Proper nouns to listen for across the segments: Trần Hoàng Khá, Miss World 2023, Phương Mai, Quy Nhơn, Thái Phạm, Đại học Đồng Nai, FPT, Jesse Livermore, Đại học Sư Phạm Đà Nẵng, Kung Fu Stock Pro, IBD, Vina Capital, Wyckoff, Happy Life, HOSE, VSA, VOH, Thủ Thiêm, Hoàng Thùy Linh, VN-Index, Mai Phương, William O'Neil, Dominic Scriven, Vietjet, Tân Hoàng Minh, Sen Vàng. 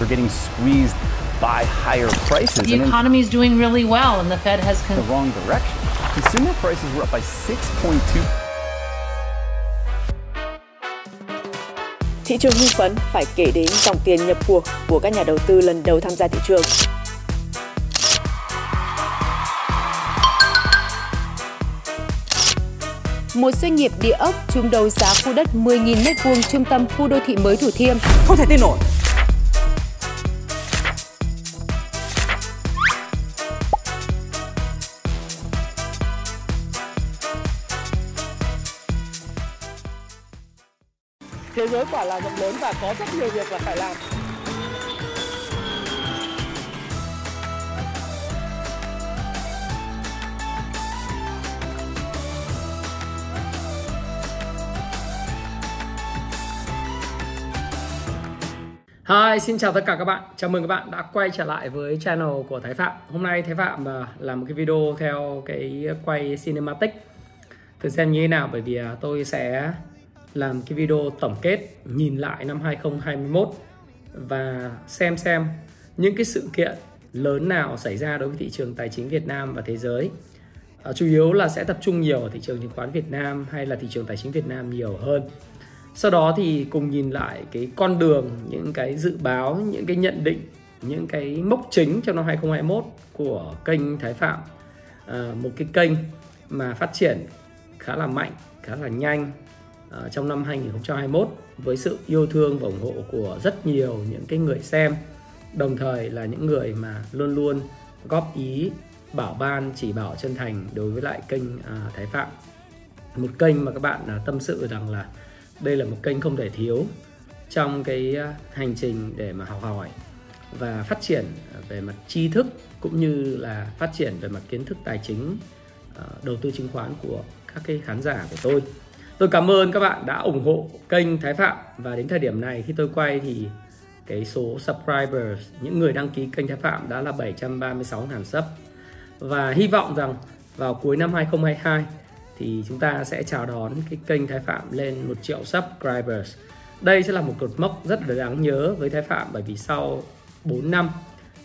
They're getting squeezed by higher prices. The economy is doing really well, and the Fed has gone the wrong direction. Consumer prices were up by 6.2%. Thị trường hưng phấn phải kể đến dòng tiền nhập cuộc của các nhà đầu tư lần đầu tham gia thị trường. Một doanh nghiệp địa ốc trúng đấu giá khu đất 10.000 m² trung tâm khu đô thị mới Thủ Thiêm. Không thể tin nổi. Thế giới quả là rộng lớn và có rất nhiều việc là phải làm. Hi, xin chào tất cả các bạn. Chào mừng các bạn đã quay trở lại với channel của Thái Phạm. Hôm nay Thái Phạm làm một cái video theo cái quay cinematic. Thử xem như thế nào, bởi vì tôi sẽ làm cái video tổng kết nhìn lại năm 2021 và xem những cái sự kiện lớn nào xảy ra đối với thị trường tài chính Việt Nam và thế giới. Chủ yếu là sẽ tập trung nhiều ở thị trường chứng khoán Việt Nam hay là thị trường tài chính Việt Nam nhiều hơn. Sau đó thì cùng nhìn lại cái con đường, những cái dự báo, những cái nhận định, những cái mốc chính trong năm 2021 của kênh Thái Phạm. Một cái kênh mà phát triển khá là mạnh, khá là nhanh trong năm 2021 với sự yêu thương và ủng hộ của rất nhiều những cái người xem, đồng thời là những người mà luôn luôn góp ý, bảo ban, chỉ bảo chân thành đối với lại kênh Thái Phạm. Một kênh mà các bạn tâm sự rằng là đây là một kênh không thể thiếu trong cái hành trình để mà học hỏi và phát triển về mặt tri thức cũng như là phát triển về mặt kiến thức tài chính, đầu tư chứng khoán của các cái khán giả của tôi. Tôi cảm ơn các bạn đã ủng hộ kênh Thái Phạm, và đến thời điểm này khi tôi quay thì cái số subscribers, những người đăng ký kênh Thái Phạm đã là 736.000 sub. Và hy vọng rằng vào cuối năm 2022 thì chúng ta sẽ chào đón cái kênh Thái Phạm lên 1 triệu subscribers. Đây sẽ là một cột mốc rất là đáng nhớ với Thái Phạm, bởi vì sau 4 năm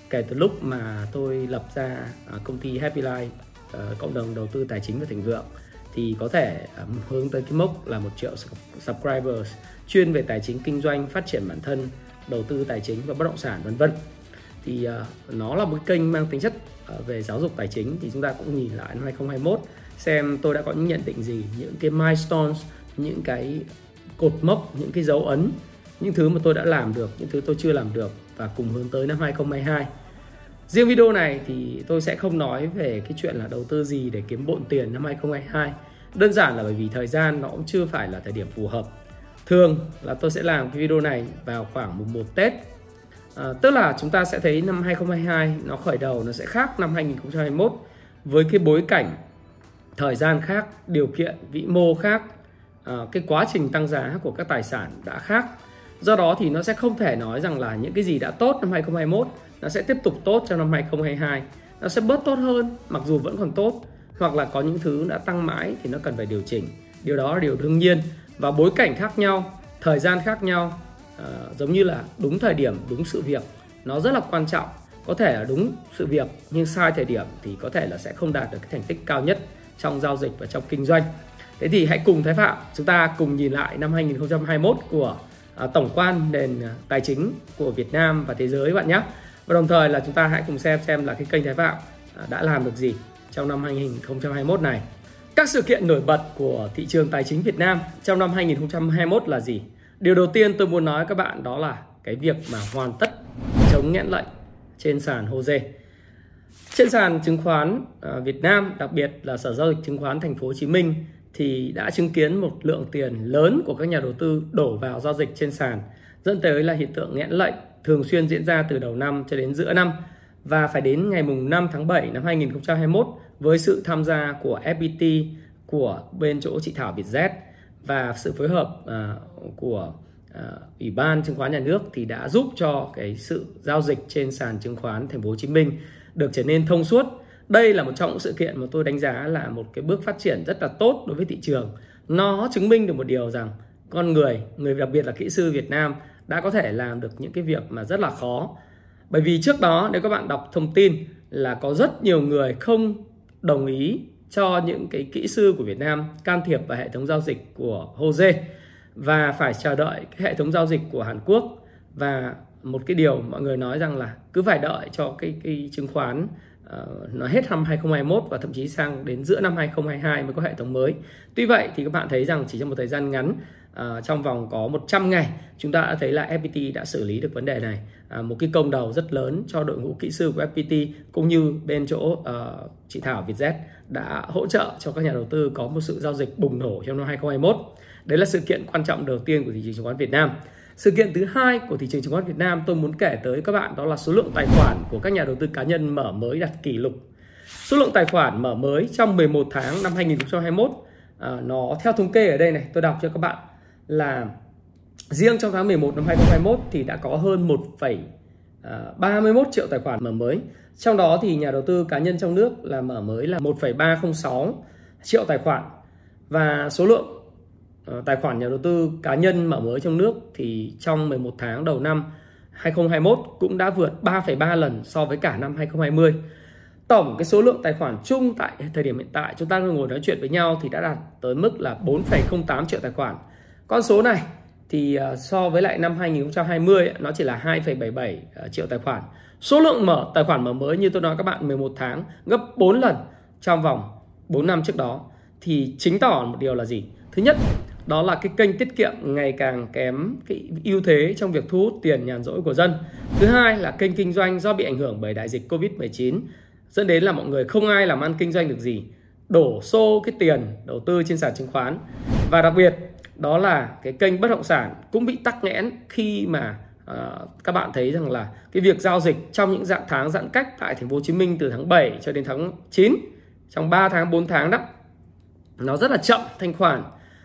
kể từ lúc mà tôi lập ra công ty Happy Life, cộng đồng đầu tư tài chính và thịnh vượng, thì có thể hướng tới cái mốc là 1 triệu subscribers chuyên về tài chính kinh doanh, phát triển bản thân, đầu tư tài chính và bất động sản vân vân. Thì nó là một kênh mang tính chất về giáo dục tài chính, thì chúng ta cũng nhìn lại năm 2021 xem tôi đã có những nhận định gì, những cái milestones, những cái cột mốc, những cái dấu ấn, những thứ mà tôi đã làm được, những thứ tôi chưa làm được, và cùng hướng tới năm 2022. Riêng video này thì tôi sẽ không nói về cái chuyện là đầu tư gì để kiếm bộn tiền năm 2022. Đơn giản là bởi vì thời gian nó cũng chưa phải là thời điểm phù hợp. Thường là tôi sẽ làm cái video này vào khoảng mùng 1 Tết. Tức là chúng ta sẽ thấy năm 2022 nó khởi đầu nó sẽ khác năm 2021 với cái bối cảnh, thời gian khác, điều kiện, vĩ mô khác, cái quá trình tăng giá của các tài sản đã khác. Do đó thì nó sẽ không thể nói rằng là những cái gì đã tốt năm 2021 nó sẽ tiếp tục tốt trong năm 2022. Nó sẽ bớt tốt hơn, mặc dù vẫn còn tốt, hoặc là có những thứ đã tăng mãi thì nó cần phải điều chỉnh. Điều đó là điều đương nhiên. Và bối cảnh khác nhau, thời gian khác nhau, giống như là đúng thời điểm, đúng sự việc, nó rất là quan trọng. Có thể là đúng sự việc nhưng sai thời điểm thì có thể là sẽ không đạt được cái thành tích cao nhất trong giao dịch và trong kinh doanh. Thế thì hãy cùng Thái Phạm chúng ta cùng nhìn lại năm 2021 của tổng quan nền tài chính của Việt Nam và thế giới bạn nhé. Và đồng thời là chúng ta hãy cùng xem là cái kênh Thái Phạm đã làm được gì trong năm 2021 này. Các sự kiện nổi bật của thị trường tài chính Việt Nam trong năm 2021 là gì? Điều đầu tiên tôi muốn nói các bạn đó là cái việc mà hoàn tất chống nghẽn lệnh trên sàn HOSE. Trên sàn chứng khoán Việt Nam, đặc biệt là Sở Giao dịch Chứng khoán Thành phố Hồ Chí Minh, thì đã chứng kiến một lượng tiền lớn của các nhà đầu tư đổ vào giao dịch trên sàn, dẫn tới là hiện tượng nghẽn lệnh thường xuyên diễn ra từ đầu năm cho đến giữa năm, và phải đến ngày mùng 5 tháng 7 năm 2021 với sự tham gia của FPT, của bên chỗ chị Thảo Vietjet, và sự phối hợp của Ủy ban Chứng khoán Nhà nước thì đã giúp cho cái sự giao dịch trên sàn chứng khoán Thành phố Hồ Chí Minh được trở nên thông suốt. Đây là một trong những sự kiện mà tôi đánh giá là một cái bước phát triển rất là tốt đối với thị trường. Nó chứng minh được một điều rằng con người, đặc biệt là kỹ sư Việt Nam đã có thể làm được những cái việc mà rất là khó. Bởi vì trước đó nếu các bạn đọc thông tin là có rất nhiều người không đồng ý cho những cái kỹ sư của Việt Nam can thiệp vào hệ thống giao dịch của HOSE và phải chờ đợi cái hệ thống giao dịch của Hàn Quốc. Và một cái điều mọi người nói rằng là cứ phải đợi cho cái chứng khoán nó hết năm 2021 và thậm chí sang đến giữa năm 2022 mới có hệ thống mới. Tuy vậy thì các bạn thấy rằng chỉ trong một thời gian ngắn, trong vòng có 100 ngày chúng ta đã thấy là FPT đã xử lý được vấn đề này, một cái công đầu rất lớn cho đội ngũ kỹ sư của FPT, cũng như bên chỗ chị Thảo Vietjet đã hỗ trợ cho các nhà đầu tư có một sự giao dịch bùng nổ trong năm 2021. Đấy là sự kiện quan trọng đầu tiên của thị trường chứng khoán Việt Nam. Sự kiện thứ hai của thị trường chứng khoán Việt Nam tôi muốn kể tới các bạn, đó là số lượng tài khoản của các nhà đầu tư cá nhân mở mới đạt kỷ lục. Số lượng tài khoản mở mới trong 11 tháng năm 2021, nó theo thống kê ở đây này, tôi đọc cho các bạn là riêng trong tháng 11 năm 2021 thì đã có hơn 1,31 triệu tài khoản mở mới. Trong đó thì nhà đầu tư cá nhân trong nước là mở mới là 1,306 triệu tài khoản. Và số lượng tài khoản nhà đầu tư cá nhân mở mới trong nước thì trong 11 tháng đầu năm 2021 cũng đã vượt 3,3 lần so với cả năm 2020. Tổng cái số lượng tài khoản chung tại thời điểm hiện tại chúng ta ngồi nói chuyện với nhau thì đã đạt tới mức là 4,08 triệu tài khoản. Con số này thì so với lại năm 2020 nó chỉ là 2,77 triệu tài khoản. Số lượng tài khoản mở mới như tôi nói các bạn 11 tháng gấp 4 lần trong vòng 4 năm trước đó, thì chứng tỏ một điều là gì? Thứ nhất, đó là cái kênh tiết kiệm ngày càng kém cái ưu thế trong việc thu hút tiền nhàn rỗi của dân. Thứ hai là kênh kinh doanh do bị ảnh hưởng bởi đại dịch Covid-19 dẫn đến là mọi người không ai làm ăn kinh doanh được gì, đổ xô cái tiền đầu tư trên sàn chứng khoán. Và đặc biệt đó là cái kênh bất động sản cũng bị tắc nghẽn khi mà các bạn thấy rằng là cái việc giao dịch trong những dạng tháng giãn cách tại thành phố Hồ Chí Minh từ tháng 7 cho đến tháng 9, trong 3 tháng 4 tháng đó, nó rất là chậm thanh khoản,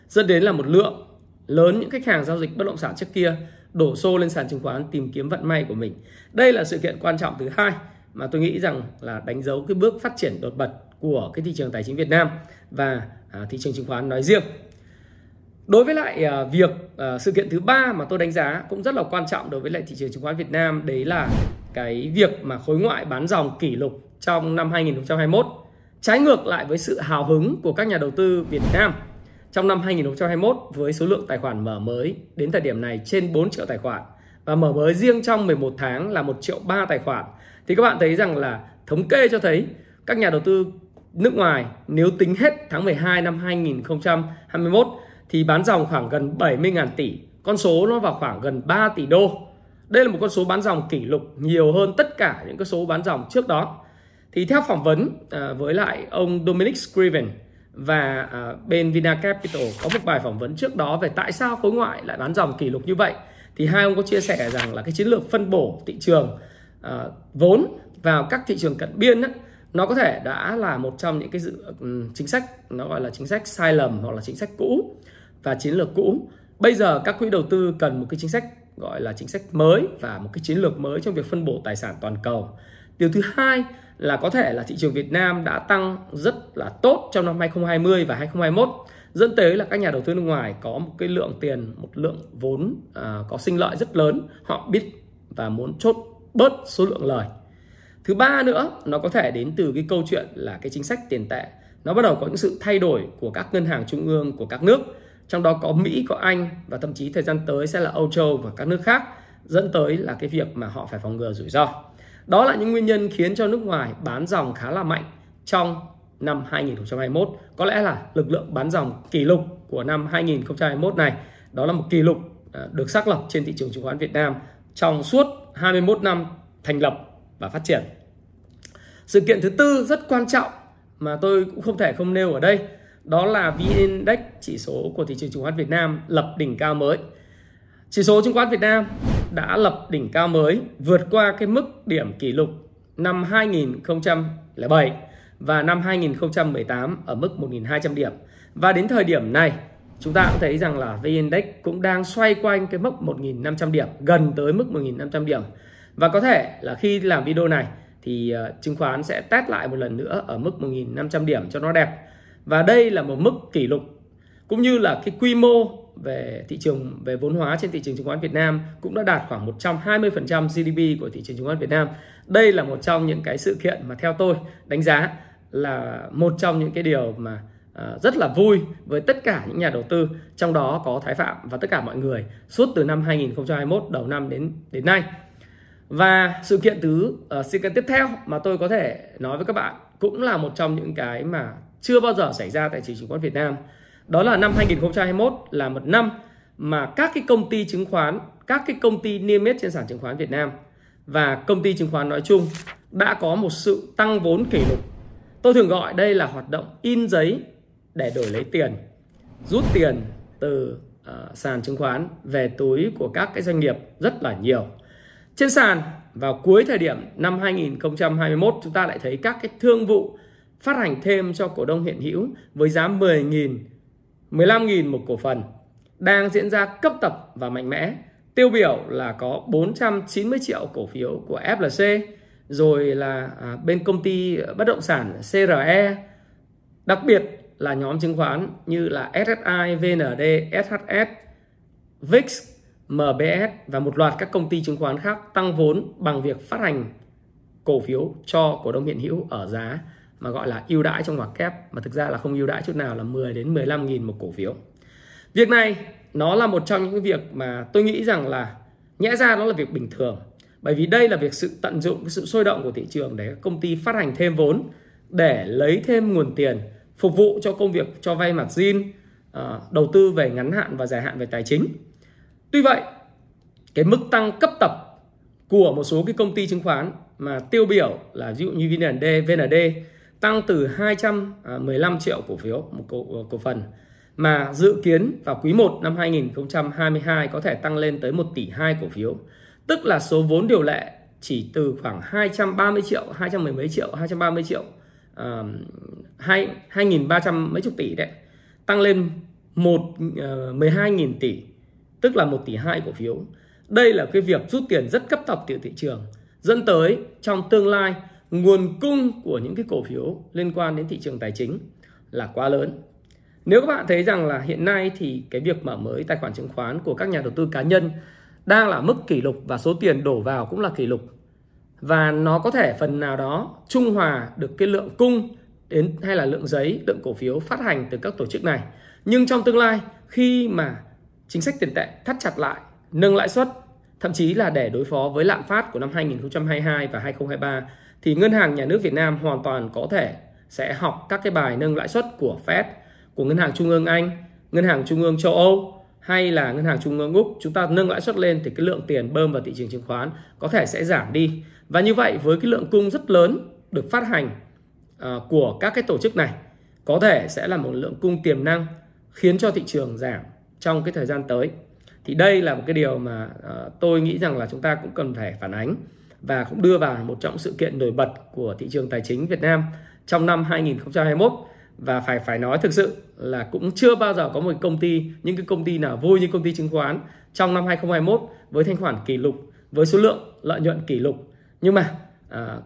dẫn đến là một lượng lớn những khách hàng giao dịch bất động sản trước kia đổ xô lên sàn chứng khoán tìm kiếm vận may của mình. Đây là sự kiện quan trọng thứ hai mà tôi nghĩ rằng là đánh dấu cái bước phát triển đột bật của cái thị trường tài chính Việt Nam và thị trường chứng khoán nói riêng. Đối với lại việc sự kiện thứ ba mà tôi đánh giá cũng rất là quan trọng đối với lại thị trường chứng khoán Việt Nam, đấy là cái việc mà khối ngoại bán dòng kỷ lục trong năm 2021, trái ngược lại với sự hào hứng của các nhà đầu tư Việt Nam trong năm 2021 với số lượng tài khoản mở mới đến thời điểm này trên 4 triệu tài khoản và mở mới riêng trong 11 tháng là 1,3 triệu tài khoản. Thì các bạn thấy rằng là thống kê cho thấy các nhà đầu tư nước ngoài nếu tính hết tháng 12 năm 2021 thì bán dòng khoảng gần 70.000 tỷ, con số nó vào khoảng gần 3 tỷ đô. Đây là một con số bán dòng kỷ lục, nhiều hơn tất cả những con số bán dòng trước đó. Thì theo phỏng vấn với lại ông Dominic Scriven và bên Vina Capital có một bài phỏng vấn trước đó về tại sao khối ngoại lại bán dòng kỷ lục như vậy, thì hai ông có chia sẻ rằng là cái chiến lược phân bổ thị trường vốn vào các thị trường cận biên ấy, nó có thể đã là một trong những cái chính sách, nó gọi là chính sách sai lầm hoặc là chính sách cũ và chiến lược cũ. Bây giờ các quỹ đầu tư cần một cái chính sách gọi là chính sách mới và một cái chiến lược mới trong việc phân bổ tài sản toàn cầu. Điều thứ hai là có thể là thị trường Việt Nam đã tăng rất là tốt trong năm 2020 và 2021, dẫn tới là các nhà đầu tư nước ngoài có một cái lượng tiền, một lượng vốn có sinh lợi rất lớn, họ biết và muốn chốt bớt số lượng lời. Thứ ba nữa, nó có thể đến từ cái câu chuyện là cái chính sách tiền tệ. Nó bắt đầu có những sự thay đổi của các ngân hàng trung ương của các nước, trong đó có Mỹ, có Anh và thậm chí thời gian tới sẽ là Âu Châu và các nước khác, dẫn tới là cái việc mà họ phải phòng ngừa rủi ro. Đó là những nguyên nhân khiến cho nước ngoài bán dòng khá là mạnh trong năm 2021. Có lẽ là lực lượng bán dòng kỷ lục của năm 2021 này, đó là một kỷ lục được xác lập trên thị trường chứng khoán Việt Nam trong suốt 21 năm thành lập và phát triển. Sự kiện thứ tư rất quan trọng mà tôi cũng không thể không nêu ở đây, đó là VN-Index, chỉ số của thị trường chứng khoán Việt Nam lập đỉnh cao mới. Chỉ số chứng khoán Việt Nam đã lập đỉnh cao mới, vượt qua cái mức điểm kỷ lục năm 2007 và năm 2018 ở mức 1.200 điểm. Và đến thời điểm này, chúng ta cũng thấy rằng là VN-Index cũng đang xoay quanh cái mức 1.500 điểm, gần tới mức 1.500 điểm. Và có thể là khi làm video này thì chứng khoán sẽ test lại một lần nữa ở mức 1.500 điểm cho nó đẹp. Và đây là một mức kỷ lục, cũng như là cái quy mô về thị trường, về vốn hóa trên thị trường chứng khoán Việt Nam cũng đã đạt khoảng 120% GDP của thị trường chứng khoán Việt Nam. Đây là một trong những cái sự kiện mà theo tôi đánh giá là một trong những cái điều mà rất là vui với tất cả những nhà đầu tư, trong đó có Thái Phạm và tất cả mọi người suốt từ năm 2021 đầu năm đến nay. Và sự kiện tiếp theo mà tôi có thể nói với các bạn cũng là một trong những cái mà chưa bao giờ xảy ra tại thị trường chứng khoán Việt Nam. Đó là năm 2021 là một năm mà các cái công ty chứng khoán, các cái công ty niêm yết trên sàn chứng khoán Việt Nam và công ty chứng khoán nói chung đã có một sự tăng vốn kỷ lục. Tôi thường gọi đây là hoạt động in giấy để đổi lấy tiền, rút tiền từ sàn chứng khoán về túi của các cái doanh nghiệp rất là nhiều. Trên sàn vào cuối thời điểm năm 2021, chúng ta lại thấy các cái thương vụ phát hành thêm cho cổ đông hiện hữu với giá 10.000, 15.000 một cổ phần đang diễn ra cấp tập và mạnh mẽ. Tiêu biểu là có 490 triệu cổ phiếu của FLC, rồi là bên công ty bất động sản CRE, đặc biệt là nhóm chứng khoán như là SSI, VND, SHS, VIX, MBS và một loạt các công ty chứng khoán khác tăng vốn bằng việc phát hành cổ phiếu cho cổ đông hiện hữu ở giá mà gọi là ưu đãi trong ngoặc kép, mà thực ra là không ưu đãi chút nào, là 10 đến 15.000 một cổ phiếu. Việc này nó là một trong những việc mà tôi nghĩ rằng là nhẽ ra nó là việc bình thường, bởi vì đây là việc sự tận dụng cái sự sôi động của thị trường để các công ty phát hành thêm vốn để lấy thêm nguồn tiền phục vụ cho công việc cho vay margin, đầu tư về ngắn hạn và dài hạn về tài chính. Tuy vậy, cái mức tăng cấp tập của một số cái công ty chứng khoán mà tiêu biểu là ví dụ như VND tăng từ 215 triệu cổ phiếu một cổ phần mà dự kiến vào quý 1 năm 2022 có thể tăng lên tới 1,2 tỷ cổ phiếu, tức là số vốn điều lệ chỉ từ khoảng 230 triệu, 210 mấy triệu, 230 triệu, 2.300 mấy chục tỷ đấy, tăng lên 12.000 tỷ, tức là 1,2 tỷ cổ phiếu. Đây là cái việc rút tiền rất cấp tập từ thị trường, dẫn tới trong tương lai nguồn cung của những cái cổ phiếu liên quan đến thị trường tài chính là quá lớn. Nếu các bạn thấy rằng là hiện nay thì cái việc mở mới tài khoản chứng khoán của các nhà đầu tư cá nhân đang là mức kỷ lục và số tiền đổ vào cũng là kỷ lục, và nó có thể phần nào đó trung hòa được cái lượng cung đến hay là lượng giấy, lượng cổ phiếu phát hành từ các tổ chức này. Nhưng trong tương lai, khi mà chính sách tiền tệ thắt chặt lại, nâng lãi suất, thậm chí là để đối phó với lạm phát của năm 2022 và 2023, thì Ngân hàng Nhà nước Việt Nam hoàn toàn có thể sẽ học các cái bài nâng lãi suất của Fed, của Ngân hàng Trung ương Anh, Ngân hàng Trung ương châu Âu hay là Ngân hàng Trung ương Úc. Chúng ta nâng lãi suất lên thì cái lượng tiền bơm vào thị trường chứng khoán có thể sẽ giảm đi. Và như vậy, với cái lượng cung rất lớn được phát hành của các cái tổ chức này, có thể sẽ là một lượng cung tiềm năng khiến cho thị trường giảm trong cái thời gian tới. Thì đây là một cái điều mà tôi nghĩ rằng là chúng ta cũng cần phải phản ánh và cũng đưa vào một trong sự kiện nổi bật của thị trường tài chính Việt Nam trong năm 2021. Và phải nói thực sự là cũng chưa bao giờ có một công ty, những cái công ty nào vui như công ty chứng khoán trong năm 2021 với thanh khoản kỷ lục, với số lượng lợi nhuận kỷ lục. Nhưng mà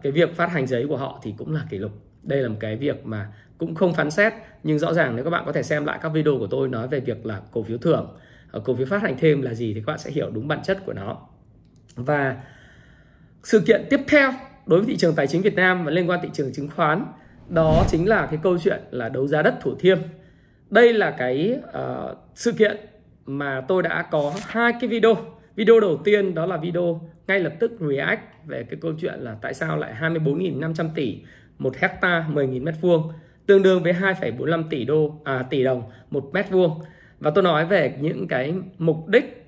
cái việc phát hành giấy của họ thì cũng là kỷ lục. Đây là một cái việc mà cũng không phán xét, nhưng rõ ràng nếu các bạn có thể xem lại các video của tôi nói về việc là cổ phiếu thưởng, cổ phiếu phát hành thêm là gì thì các bạn sẽ hiểu đúng bản chất của nó. Và sự kiện tiếp theo đối với thị trường tài chính Việt Nam và liên quan thị trường chứng khoán, đó chính là cái câu chuyện là đấu giá đất Thủ Thiêm. Đây là cái sự kiện mà tôi đã có hai cái video. Video đầu tiên đó là video ngay lập tức react về cái câu chuyện là tại sao lại 24.500 tỷ một hecta 10.000 m², tương đương với 2,45 tỷ đồng một mét vuông. Và tôi nói về những cái mục đích,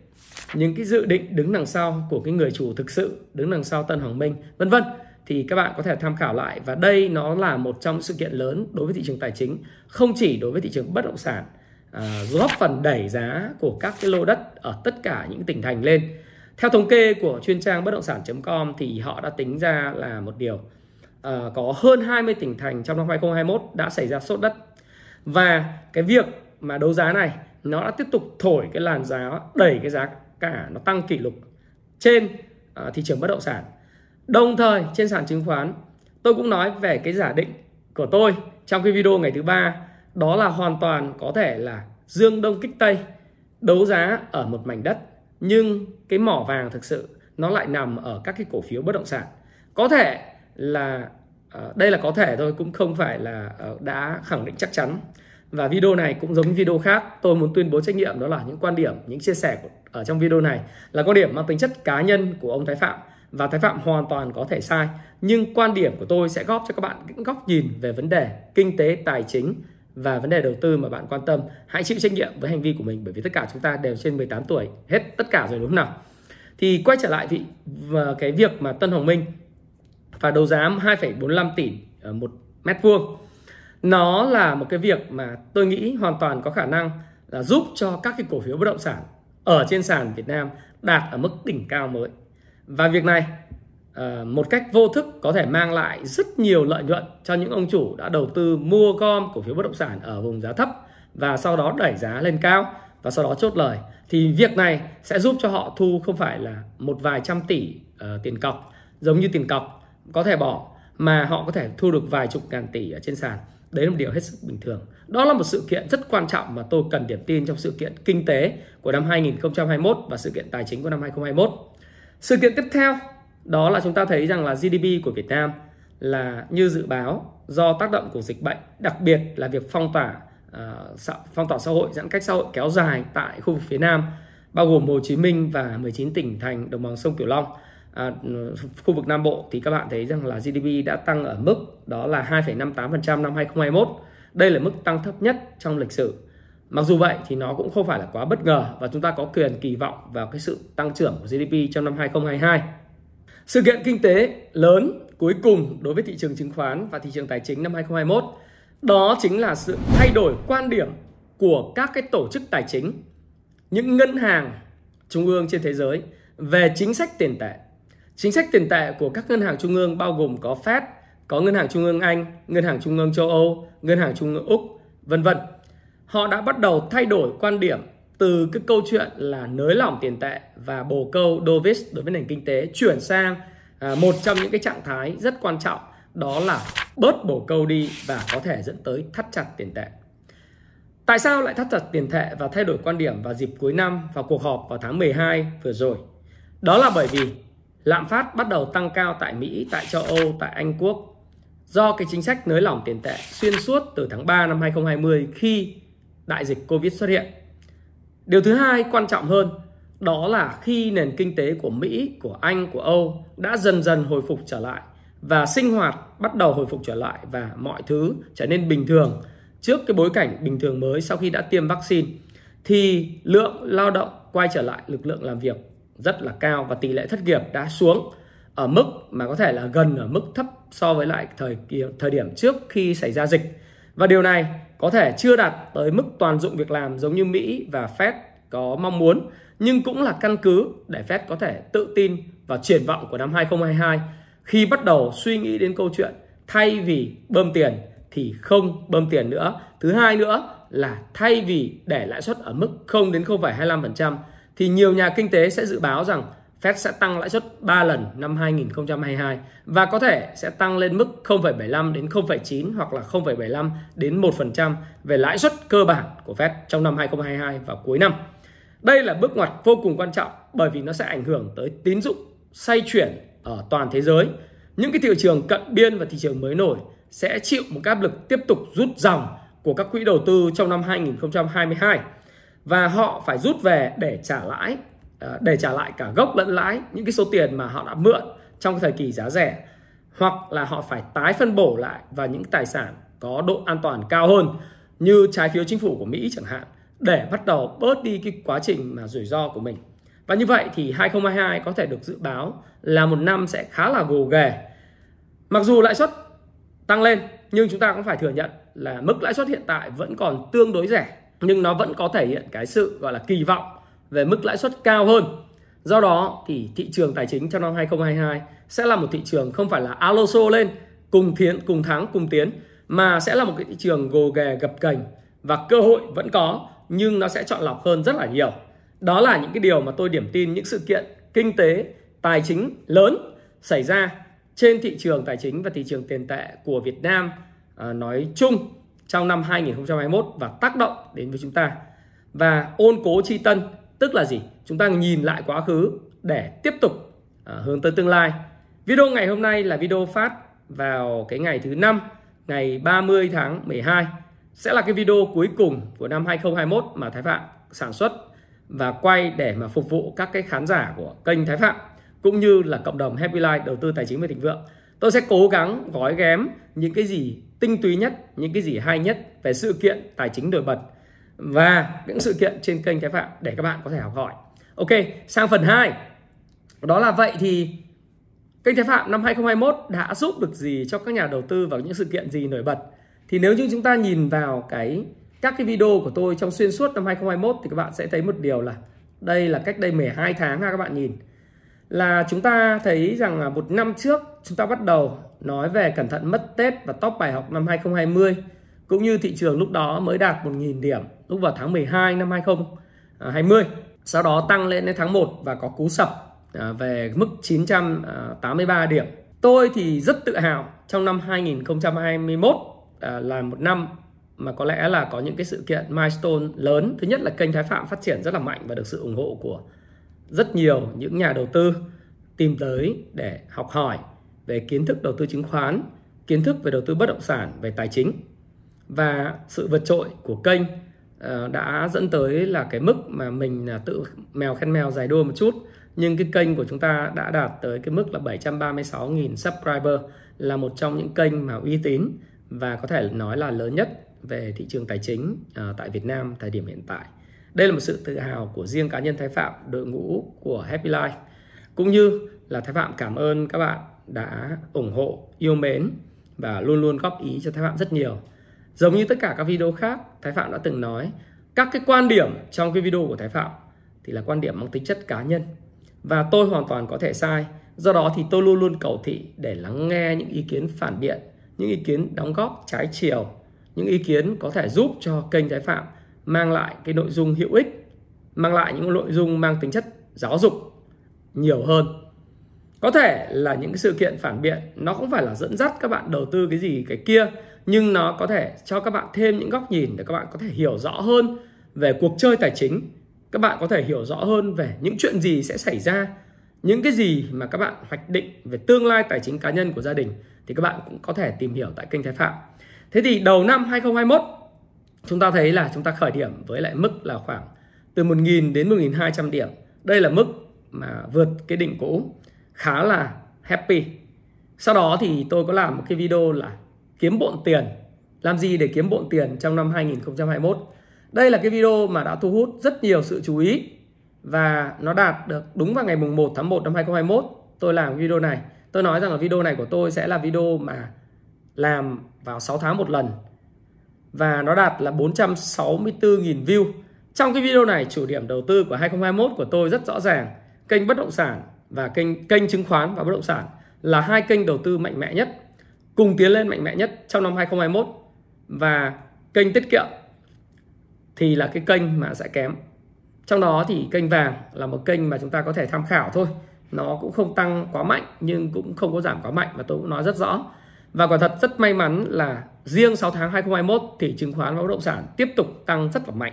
những cái dự định đứng đằng sau của cái người chủ thực sự đứng đằng sau Tân Hoàng Minh, vân vân. Thì các bạn có thể tham khảo lại. Và đây nó là một trong sự kiện lớn đối với thị trường tài chính, không chỉ đối với thị trường bất động sản, góp phần đẩy giá của các cái lô đất ở tất cả những tỉnh thành lên. Theo thống kê của chuyên trang bất động sản.com thì họ đã tính ra là một điều có hơn 20 tỉnh thành trong năm 2021 đã xảy ra sốt đất. Và cái việc mà đấu giá này nó đã tiếp tục thổi cái làn giá, đẩy cái giá cả nó tăng kỷ lục trên thị trường bất động sản. Đồng thời trên sàn chứng khoán, tôi cũng nói về cái giả định của tôi trong cái video ngày thứ ba, đó là hoàn toàn có thể là dương đông kích tây, đấu giá ở một mảnh đất, nhưng cái mỏ vàng thực sự nó lại nằm ở các cái cổ phiếu bất động sản. Có thể là đây là có thể thôi, cũng không phải là đã khẳng định chắc chắn. Và video này cũng giống video khác, tôi muốn tuyên bố trách nhiệm, đó là những quan điểm, những chia sẻ ở trong video này là quan điểm mang tính chất cá nhân của ông Thái Phạm, và Thái Phạm hoàn toàn có thể sai. Nhưng quan điểm của tôi sẽ góp cho các bạn những góc nhìn về vấn đề kinh tế, tài chính và vấn đề đầu tư mà bạn quan tâm. Hãy chịu trách nhiệm với hành vi của mình, bởi vì tất cả chúng ta đều trên 18 tuổi hết tất cả rồi, đúng không nào? Thì quay trở lại cái việc mà Tân Hoàng Minh và đấu giá 2,45 tỷ một mét vuông, nó là một cái việc mà tôi nghĩ hoàn toàn có khả năng là giúp cho các cái cổ phiếu bất động sản ở trên sàn Việt Nam đạt ở mức đỉnh cao mới. Và việc này một cách vô thức có thể mang lại rất nhiều lợi nhuận cho những ông chủ đã đầu tư mua gom cổ phiếu bất động sản ở vùng giá thấp và sau đó đẩy giá lên cao và sau đó chốt lời. Thì việc này sẽ giúp cho họ thu không phải là một vài trăm tỷ tiền cọc, giống như tiền cọc có thể bỏ, mà họ có thể thu được vài chục ngàn tỷ ở trên sàn. Đấy là một điều hết sức bình thường. Đó là một sự kiện rất quan trọng mà tôi cần điểm tin trong sự kiện kinh tế của năm 2021 và sự kiện tài chính của năm 2021. Sự kiện tiếp theo đó là chúng ta thấy rằng là GDP của Việt Nam là như dự báo, do tác động của dịch bệnh, đặc biệt là việc phong tỏa xã hội, giãn cách xã hội kéo dài tại khu vực phía Nam, bao gồm Hồ Chí Minh và 19 tỉnh thành đồng bằng sông Cửu Long. Khu vực Nam Bộ thì các bạn thấy rằng là GDP đã tăng ở mức đó là 2,58% năm 2021. Đây là mức tăng thấp nhất trong lịch sử. Mặc dù vậy thì nó cũng không phải là quá bất ngờ, và chúng ta có quyền kỳ vọng vào cái sự tăng trưởng của GDP trong năm 2022. Sự kiện kinh tế lớn cuối cùng đối với thị trường chứng khoán và thị trường tài chính năm 2021 đó chính là sự thay đổi quan điểm của các cái tổ chức tài chính, những ngân hàng trung ương trên thế giới về chính sách tiền tệ. Chính sách tiền tệ của các ngân hàng trung ương bao gồm có Fed, có Ngân hàng Trung ương Anh, Ngân hàng Trung ương châu Âu, Ngân hàng Trung ương Úc, vân vân. Họ đã bắt đầu thay đổi quan điểm từ cái câu chuyện là nới lỏng tiền tệ và bồ câu dovish đối với nền kinh tế, chuyển sang một trong những cái trạng thái rất quan trọng, đó là bớt bồ câu đi và có thể dẫn tới thắt chặt tiền tệ. Tại sao lại thắt chặt tiền tệ và thay đổi quan điểm vào dịp cuối năm và cuộc họp vào tháng 12 vừa rồi? Đó là bởi vì lạm phát bắt đầu tăng cao tại Mỹ, tại châu Âu, tại Anh Quốc, do cái chính sách nới lỏng tiền tệ xuyên suốt từ tháng 3 năm 2020 khi đại dịch Covid xuất hiện. Điều thứ hai quan trọng hơn đó là khi nền kinh tế của Mỹ, của Anh, của Âu đã dần dần hồi phục trở lại và sinh hoạt bắt đầu hồi phục trở lại và mọi thứ trở nên bình thường trước cái bối cảnh bình thường mới sau khi đã tiêm vaccine, thì lượng lao động quay trở lại lực lượng làm việc rất là cao và tỷ lệ thất nghiệp đã xuống ở mức mà có thể là gần ở mức thấp so với lại thời điểm trước khi xảy ra dịch. Và điều này có thể chưa đạt tới mức toàn dụng việc làm giống như Mỹ và Fed có mong muốn, nhưng cũng là căn cứ để Fed có thể tự tin vào triển vọng của năm 2022 khi bắt đầu suy nghĩ đến câu chuyện thay vì bơm tiền thì không bơm tiền nữa. Thứ hai nữa là thay vì để lãi suất ở mức 0 đến 0,25% thì nhiều nhà kinh tế sẽ dự báo rằng Fed sẽ tăng lãi suất 3 lần năm 2022 và có thể sẽ tăng lên mức 0,75 đến 0,9 hoặc là 0,75 đến 1% về lãi suất cơ bản của Fed trong năm 2022 và cuối năm. Đây là bước ngoặt vô cùng quan trọng bởi vì nó sẽ ảnh hưởng tới tín dụng xoay chuyển ở toàn thế giới. Những cái thị trường cận biên và thị trường mới nổi sẽ chịu một áp lực tiếp tục rút dòng của các quỹ đầu tư trong năm 2022 và họ phải rút về để trả lại cả gốc lẫn lãi những cái số tiền mà họ đã mượn trong thời kỳ giá rẻ, hoặc là họ phải tái phân bổ lại vào những tài sản có độ an toàn cao hơn như trái phiếu chính phủ của Mỹ chẳng hạn, để bắt đầu bớt đi cái quá trình mà rủi ro của mình. Và như vậy thì 2022 có thể được dự báo là một năm sẽ khá là gồ ghề. Mặc dù lãi suất tăng lên nhưng chúng ta cũng phải thừa nhận là mức lãi suất hiện tại vẫn còn tương đối rẻ, nhưng nó vẫn có thể hiện cái sự gọi là kỳ vọng về mức lãi suất cao hơn. Do đó thì thị trường tài chính trong năm 2022 sẽ là một thị trường không phải là aloso lên cùng thắng cùng tiến, mà sẽ là một cái thị trường gồ ghề gập ghềnh, và cơ hội vẫn có nhưng nó sẽ chọn lọc hơn rất là nhiều. Đó là những cái điều mà tôi điểm tin, những sự kiện kinh tế tài chính lớn xảy ra trên thị trường tài chính và thị trường tiền tệ của Việt Nam nói chung trong năm 2021 và tác động đến với chúng ta. Và ôn cố tri tân tức là gì? Chúng ta nhìn lại quá khứ để tiếp tục hướng tới tương lai. Video ngày hôm nay là video phát vào cái ngày thứ 5, ngày 30 tháng 12. Sẽ là cái video cuối cùng của năm 2021 mà Thái Phạm sản xuất và quay để mà phục vụ các cái khán giả của kênh Thái Phạm cũng như là cộng đồng Happy Life đầu tư tài chính và thịnh vượng. Tôi sẽ cố gắng gói ghém những cái gì tinh túy nhất, những cái gì hay nhất về sự kiện tài chính nổi bật và những sự kiện trên kênh Thái Phạm để các bạn có thể học hỏi. Ok, sang phần 2. Đó là vậy thì kênh Thái Phạm năm 2021 đã giúp được gì cho các nhà đầu tư vào những sự kiện gì nổi bật? Thì nếu như chúng ta nhìn vào các cái video của tôi trong xuyên suốt năm 2021 thì các bạn sẽ thấy một điều là đây là cách đây 12 tháng ha các bạn nhìn. Là chúng ta thấy rằng là một năm trước chúng ta bắt đầu nói về cẩn thận mất Tết và top bài học năm 2020 cũng như thị trường lúc đó mới đạt 1.000 điểm lúc vào tháng 12 năm 2020. Sau đó tăng lên đến tháng 1 và có cú sập về mức 983 điểm. Tôi thì rất tự hào trong năm 2021 là một năm mà có lẽ là có những cái sự kiện milestone lớn. Thứ nhất là kênh Thái Phạm phát triển rất là mạnh và được sự ủng hộ của rất nhiều những nhà đầu tư tìm tới để học hỏi về kiến thức đầu tư chứng khoán, kiến thức về đầu tư bất động sản, về tài chính. Và sự vượt trội của kênh đã dẫn tới là cái mức mà mình tự mèo khen mèo dài đuôi một chút, nhưng cái kênh của chúng ta đã đạt tới cái mức là 736.000 subscriber, là một trong những kênh mà uy tín và có thể nói là lớn nhất về thị trường tài chính tại Việt Nam thời điểm hiện tại. Đây là một sự tự hào của riêng cá nhân Thái Phạm, đội ngũ của Happy Life, cũng như là Thái Phạm cảm ơn các bạn đã ủng hộ, yêu mến và luôn luôn góp ý cho Thái Phạm rất nhiều. Giống như tất cả các video khác, Thái Phạm đã từng nói các cái quan điểm trong cái video của Thái Phạm thì là quan điểm mang tính chất cá nhân và tôi hoàn toàn có thể sai. Do đó thì tôi luôn luôn cầu thị để lắng nghe những ý kiến phản biện, những ý kiến đóng góp trái chiều, những ý kiến có thể giúp cho kênh Thái Phạm mang lại cái nội dung hữu ích, mang lại những nội dung mang tính chất giáo dục nhiều hơn. Có thể là những cái sự kiện phản biện nó không phải là dẫn dắt các bạn đầu tư cái gì cái kia, nhưng nó có thể cho các bạn thêm những góc nhìn để các bạn có thể hiểu rõ hơn về cuộc chơi tài chính. Các bạn có thể hiểu rõ hơn về những chuyện gì sẽ xảy ra, những cái gì mà các bạn hoạch định về tương lai tài chính cá nhân của gia đình thì các bạn cũng có thể tìm hiểu tại kênh Thái Phạm. Thế thì đầu năm 2021 chúng ta thấy là chúng ta khởi điểm với lại mức là khoảng từ 1.000 đến 1.200 điểm. Đây là mức mà vượt cái đỉnh cũ, khá là happy. Sau đó thì tôi có làm một cái video là kiếm bộn tiền, làm gì để kiếm bộn tiền trong năm 2021. Đây là cái video mà đã thu hút rất nhiều sự chú ý và nó đạt được đúng vào ngày mùng 1 tháng 1 năm 2021 tôi làm video này. Tôi nói rằng là video này của tôi sẽ là video mà làm vào 6 tháng một lần và nó đạt là 464.000 view. Trong cái video này chủ điểm đầu tư của 2021 của tôi rất rõ ràng, kênh bất động sản và kênh chứng khoán và bất động sản là hai kênh đầu tư mạnh mẽ nhất, cùng tiến lên mạnh mẽ nhất trong năm 2021, và kênh tiết kiệm thì là cái kênh mà sẽ kém. Trong đó thì kênh vàng là một kênh mà chúng ta có thể tham khảo thôi, nó cũng không tăng quá mạnh nhưng cũng không có giảm quá mạnh và tôi cũng nói rất rõ. Và quả thật rất may mắn là riêng 6 tháng 2021 thì chứng khoán và bất động sản tiếp tục tăng rất là mạnh.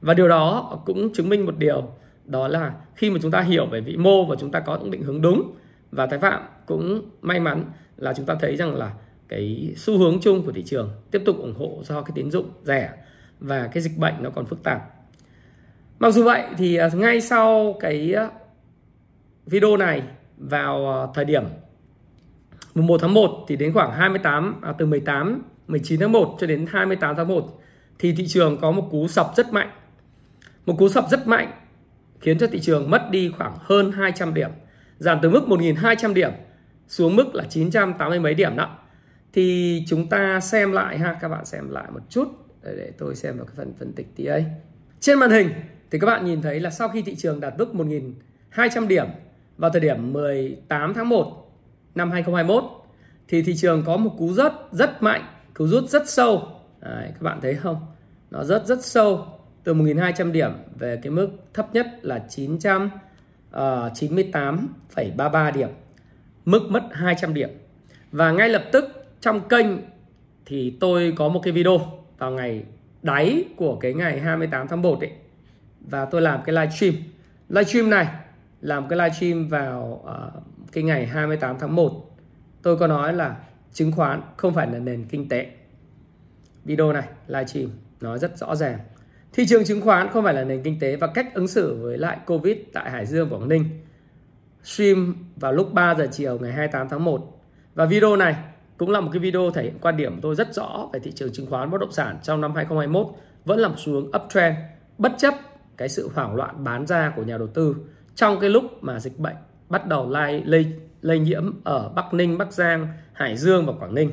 Và điều đó cũng chứng minh một điều, đó là khi mà chúng ta hiểu về vĩ mô và chúng ta có những định hướng đúng. Và Thái Phạm cũng may mắn là chúng ta thấy rằng là cái xu hướng chung của thị trường tiếp tục ủng hộ do cái tín dụng rẻ và cái dịch bệnh nó còn phức tạp. Mặc dù vậy thì ngay sau cái video này vào thời điểm 1 tháng 1 thì đến khoảng 19 tháng 1 cho đến 28 tháng 1 thì thị trường có một cú sập rất mạnh. Một cú sập rất mạnh khiến cho thị trường mất đi khoảng hơn 200 điểm, giảm từ mức 1.200 điểm xuống mức là 980 mấy điểm đó. Thì chúng ta xem lại ha, các bạn xem lại một chút để tôi xem vào cái phần phân tích TA. Trên màn hình thì các bạn nhìn thấy là sau khi thị trường đạt mức 1.200 điểm vào thời điểm 18 tháng 1 năm 2021 thì thị trường có một cú rớt rất mạnh, cú rút rất sâu. Đấy, các bạn thấy không? Nó rớt rất sâu từ 1.200 điểm về cái mức thấp nhất là 998,33 điểm, mức mất 200 điểm. Và ngay lập tức trong kênh thì tôi có một cái video vào ngày đáy của cái ngày 28 tháng 1 ấy, và tôi làm cái livestream. Livestream này làm cái livestream vào cái ngày 28 tháng 1. Tôi có nói là chứng khoán không phải là nền kinh tế. Video này livestream nói rất rõ ràng. Thị trường chứng khoán không phải là nền kinh tế và cách ứng xử với lại Covid tại Hải Dương, Quảng Ninh. Stream vào lúc 3 giờ chiều ngày 28 tháng 1. Và video này cũng là một cái video thể hiện quan điểm của tôi rất rõ về thị trường chứng khoán bất động sản trong năm 2021 vẫn là một xu hướng uptrend bất chấp cái sự hoảng loạn bán ra của nhà đầu tư trong cái lúc mà dịch bệnh bắt đầu lây nhiễm ở Bắc Ninh, Bắc Giang, Hải Dương và Quảng Ninh.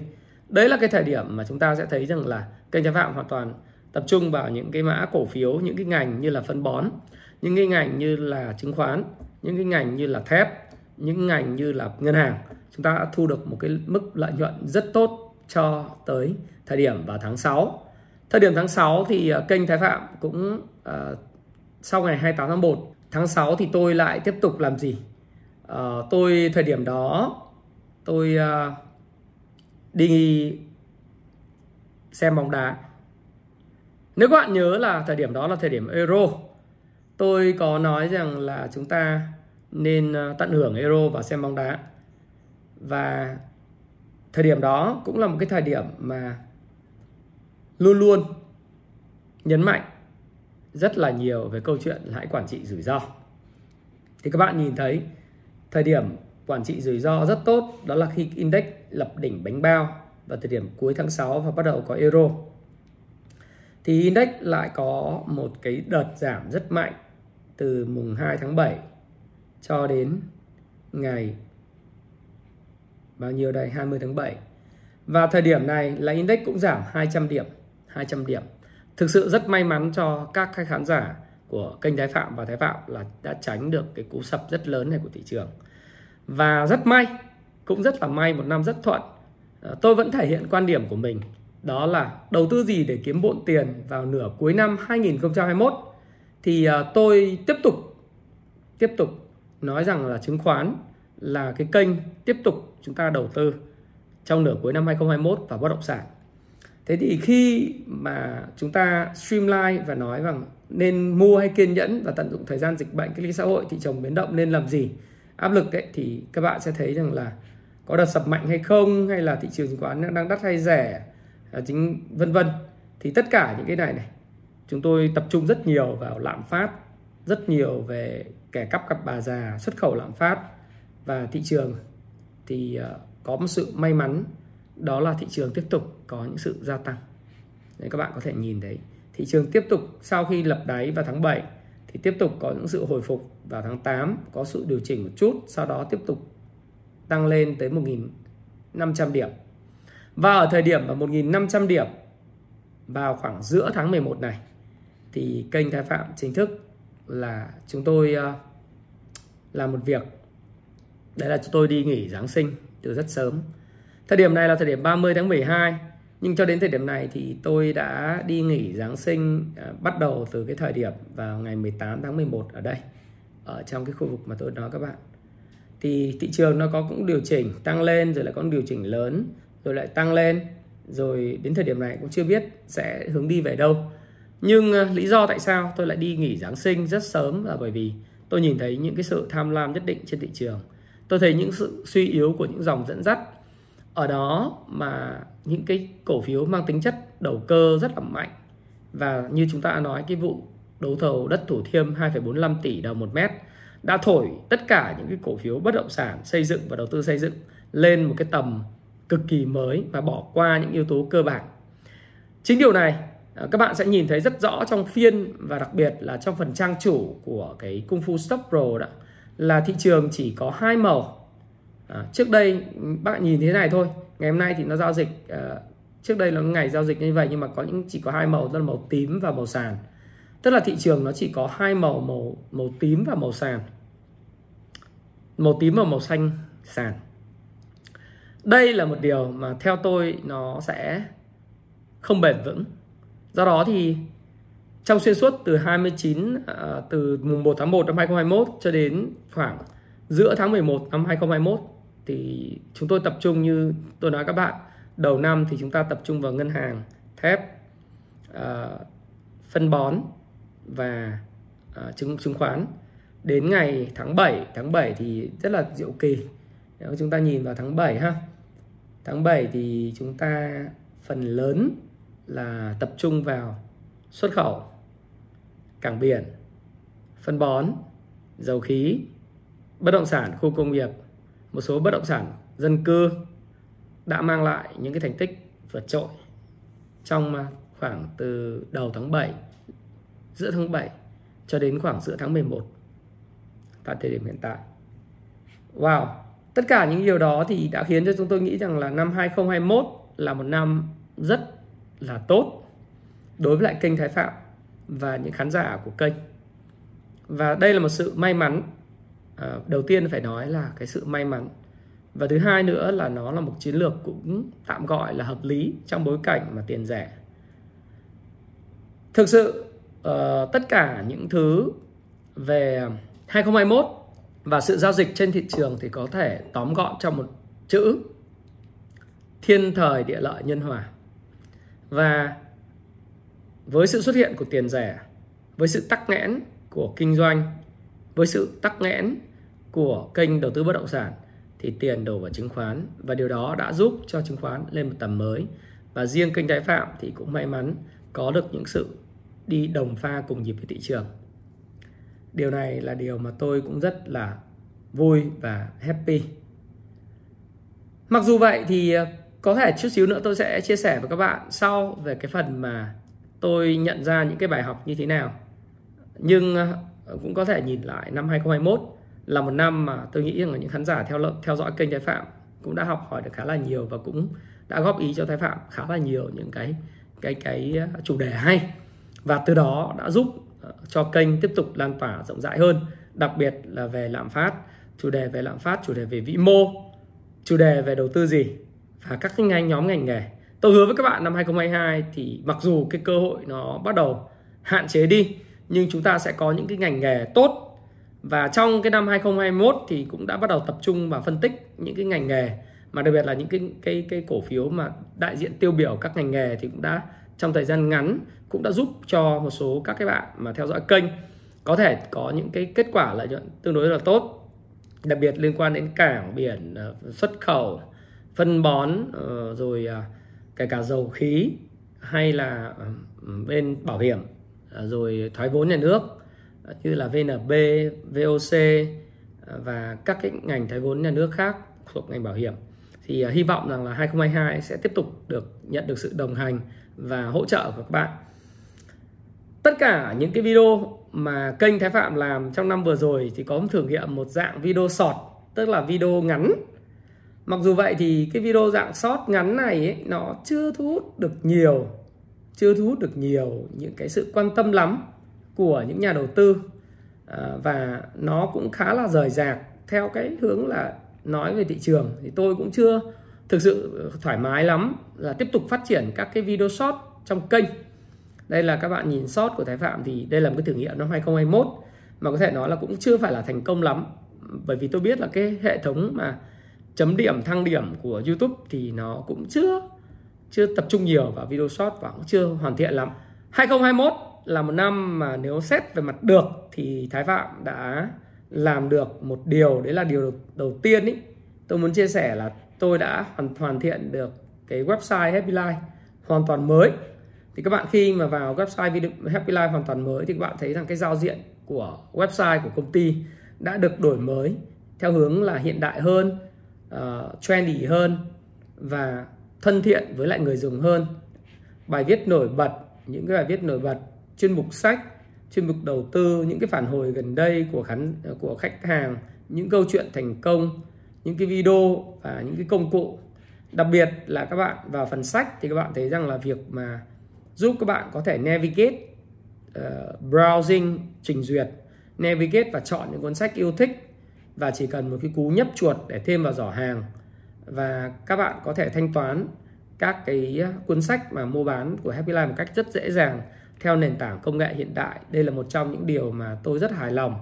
Đấy là cái thời điểm mà chúng ta sẽ thấy rằng là kênh Thái Phạm hoàn toàn tập trung vào những cái mã cổ phiếu, những cái ngành như là phân bón, những cái ngành như là chứng khoán, những cái ngành như là thép, những ngành như là ngân hàng. Chúng ta đã thu được một cái mức lợi nhuận rất tốt cho tới thời điểm vào tháng 6. Thời điểm tháng 6 thì kênh Thái Phạm cũng sau ngày 28 tháng 1. Tháng 6 thì tôi lại tiếp tục làm gì? Tôi thời điểm đó tôi đi xem bóng đá. Nếu các bạn nhớ là thời điểm đó là thời điểm euro. Tôi có nói rằng là chúng ta nên tận hưởng euro và xem bóng đá. Và thời điểm đó cũng là một cái thời điểm mà luôn luôn nhấn mạnh rất là nhiều về câu chuyện hãy quản trị rủi ro. Thì các bạn nhìn thấy thời điểm quản trị rủi ro rất tốt, đó là khi index lập đỉnh bánh bao vào thời điểm cuối tháng 6 và bắt đầu có euro. Thì index lại có một cái đợt giảm rất mạnh từ mùng 2 tháng 7 cho đến ngày bao nhiêu đây, 20 tháng 7. Và thời điểm này là index cũng giảm 200 điểm. Thực sự rất may mắn cho các khán giả của kênh Thái Phạm và Thái Phạm là đã tránh được cái cú sập rất lớn này của thị trường. Và rất may, cũng rất là may, một năm rất thuận. Tôi vẫn thể hiện quan điểm của mình, đó là đầu tư gì để kiếm bộn tiền vào nửa cuối năm 2021. Thì tôi tiếp tục nói rằng là chứng khoán là cái kênh tiếp tục chúng ta đầu tư trong nửa cuối năm 2021 và bất động sản. Thế thì khi mà chúng ta streamline và nói rằng nên mua hay kiên nhẫn và tận dụng thời gian dịch bệnh, cách ly xã hội, thị trường biến động nên làm gì, áp lực ấy, thì các bạn sẽ thấy rằng là có đợt sập mạnh hay không, hay là thị trường chứng khoán đang đắt hay rẻ, chính vân vân. Thì tất cả những cái này chúng tôi tập trung rất nhiều vào lạm phát, rất nhiều về kẻ cắp cặp bà già, xuất khẩu lạm phát. Và thị trường thì có một sự may mắn, đó là thị trường tiếp tục có những sự gia tăng. Đấy, các bạn có thể nhìn thấy thị trường tiếp tục sau khi lập đáy vào tháng 7 thì tiếp tục có những sự hồi phục vào tháng 8, có sự điều chỉnh một chút, sau đó tiếp tục tăng lên tới 1.500 điểm. Và ở thời điểm 1.500 điểm vào khoảng giữa tháng 11 này thì kênh Thái Phạm chính thức là chúng tôi làm một việc. Đấy là chúng tôi đi nghỉ Giáng sinh từ rất sớm. Thời điểm này là thời điểm 30 tháng 12. Nhưng cho đến thời điểm này thì tôi đã đi nghỉ Giáng sinh bắt đầu từ cái thời điểm vào ngày 18 tháng 11 ở đây. Ở trong cái khu vực mà tôi nói các bạn. Thì thị trường nó có cũng điều chỉnh tăng lên, rồi lại có điều chỉnh lớn, rồi lại tăng lên. Rồi đến thời điểm này cũng chưa biết sẽ hướng đi về đâu. Nhưng lý do tại sao tôi lại đi nghỉ Giáng sinh rất sớm là bởi vì tôi nhìn thấy những cái sự tham lam nhất định trên thị trường. Tôi thấy những sự suy yếu của những dòng dẫn dắt. Ở đó mà những cái cổ phiếu mang tính chất đầu cơ rất là mạnh. Và như chúng ta đã nói, cái vụ đấu thầu đất Thủ Thiêm 2,45 tỷ đồng một mét đã thổi tất cả những cái cổ phiếu bất động sản, xây dựng và đầu tư xây dựng lên một cái tầm cực kỳ mới và bỏ qua những yếu tố cơ bản. Chính điều này các bạn sẽ nhìn thấy rất rõ trong phiên, và đặc biệt là trong phần trang chủ của cái Kung Fu Stock Pro đó, là thị trường chỉ có 2 màu. Trước đây bạn nhìn thế này thôi, ngày hôm nay thì nó giao dịch, trước đây là ngày giao dịch như vậy, nhưng mà có những chỉ có 2 màu, đó là màu tím và màu sàn. Tức là thị trường nó chỉ có 2 màu, màu tím và màu sàn. Màu tím và màu xanh sàn. Đây là một điều mà theo tôi nó sẽ không bền vững. Do đó thì trong xuyên suốt từ từ mùng 1 tháng 1 năm 2021 cho đến khoảng giữa tháng 11 năm 2021 thì chúng tôi tập trung, như tôi nói các bạn, đầu năm thì chúng ta tập trung vào ngân hàng, thép, phân bón và chứng khoán. Đến ngày tháng 7 thì rất là diệu kỳ. Nếu chúng ta nhìn vào tháng 7 ha. Tháng 7 thì chúng ta phần lớn là tập trung vào xuất khẩu, cảng biển, phân bón, dầu khí, bất động sản, khu công nghiệp, một số bất động sản dân cư đã mang lại những cái thành tích vượt trội trong khoảng từ đầu tháng 7, giữa tháng 7 cho đến khoảng giữa tháng 11 tại thời điểm hiện tại. Wow, tất cả những điều đó thì đã khiến cho chúng tôi nghĩ rằng là năm 2021 là một năm rất là tốt đối với lại kênh Thái Phạm và những khán giả của kênh. Và đây là một sự may mắn. Đầu tiên phải nói là cái sự may mắn. Và thứ hai nữa là nó là một chiến lược cũng tạm gọi là hợp lý trong bối cảnh mà tiền rẻ. Thực sự tất cả những thứ về 2021 và sự giao dịch trên thị trường thì có thể tóm gọn trong một chữ: thiên thời, địa lợi, nhân hòa. Và với sự xuất hiện của tiền rẻ, với sự tắc nghẽn của kinh doanh, với sự tắc nghẽn của kênh đầu tư bất động sản thì tiền đổ vào chứng khoán, và điều đó đã giúp cho chứng khoán lên một tầm mới. Và riêng kênh Thái Phạm thì cũng may mắn có được những sự đi đồng pha cùng nhịp với thị trường. Điều này là điều mà tôi cũng rất là vui và happy. Mặc dù vậy thì có thể chút xíu nữa tôi sẽ chia sẻ với các bạn sau về cái phần mà tôi nhận ra những cái bài học như thế nào. Nhưng cũng có thể nhìn lại năm 2021 là một năm mà tôi nghĩ rằng là những khán giả theo dõi kênh Thái Phạm cũng đã học hỏi được khá là nhiều, và cũng đã góp ý cho Thái Phạm khá là nhiều những cái chủ đề hay, và từ đó đã giúp cho kênh tiếp tục lan tỏa rộng rãi hơn, đặc biệt là về lạm phát, chủ đề về lạm phát, chủ đề về vĩ mô, chủ đề về đầu tư gì và các cái nhóm ngành nghề. Tôi hứa với các bạn năm 2022 thì mặc dù cái cơ hội nó bắt đầu hạn chế đi, nhưng chúng ta sẽ có những cái ngành nghề tốt. Và trong cái năm 2021 thì cũng đã bắt đầu tập trung và phân tích những cái ngành nghề, mà đặc biệt là những cái cổ phiếu mà đại diện tiêu biểu các ngành nghề thì cũng đã trong thời gian ngắn cũng đã giúp cho một số các cái bạn mà theo dõi kênh có thể có những cái kết quả lợi nhuận tương đối là tốt, đặc biệt liên quan đến cảng biển, xuất khẩu, phân bón, rồi kể cả dầu khí hay là bên bảo hiểm, rồi thoái vốn nhà nước như là VNB, VOC và các cái ngành thoái vốn nhà nước khác thuộc ngành bảo hiểm. Thì hy vọng rằng là 2022 sẽ tiếp tục nhận được sự đồng hành và hỗ trợ của các bạn. Tất cả những cái video mà kênh Thái Phạm làm trong năm vừa rồi thì có thử nghiệm một dạng video short, tức là video ngắn. Mặc dù vậy thì cái video dạng short ngắn này ấy, nó chưa thu hút được nhiều những cái sự quan tâm lắm của những nhà đầu tư, và nó cũng khá là rời rạc theo cái hướng là nói về thị trường. Thì tôi cũng chưa thực sự thoải mái lắm là tiếp tục phát triển các cái video short trong kênh. Đây là các bạn nhìn short của Thái Phạm thì đây là một cái thử nghiệm năm 2021 mà có thể nói là cũng chưa phải là thành công lắm, bởi vì tôi biết là cái hệ thống mà chấm điểm thăng điểm của YouTube thì nó cũng chưa tập trung nhiều vào video short và cũng chưa hoàn thiện lắm. 2021 là một năm mà nếu xét về mặt được thì Thái Phạm đã làm được một điều, đấy là điều đầu tiên ý. Tôi muốn chia sẻ là tôi đã hoàn thiện được cái website Happy Life hoàn toàn mới. Thì các bạn khi mà vào website Happy Life hoàn toàn mới thì các bạn thấy rằng cái giao diện của website của công ty đã được đổi mới theo hướng là hiện đại hơn, trendy hơn và thân thiện với lại người dùng hơn. Bài viết nổi bật, những cái bài viết nổi bật, chuyên mục sách, chuyên mục đầu tư, những cái phản hồi gần đây của khách hàng, những câu chuyện thành công, những cái video và những cái công cụ. Đặc biệt là các bạn vào phần sách thì các bạn thấy rằng là việc mà giúp các bạn có thể navigate, browsing, trình duyệt, navigate và chọn những cuốn sách yêu thích, và chỉ cần một cái cú nhấp chuột để thêm vào giỏ hàng, và các bạn có thể thanh toán các cái cuốn sách mà mua bán của Happy Life một cách rất dễ dàng theo nền tảng công nghệ hiện đại. Đây là một trong những điều mà tôi rất hài lòng.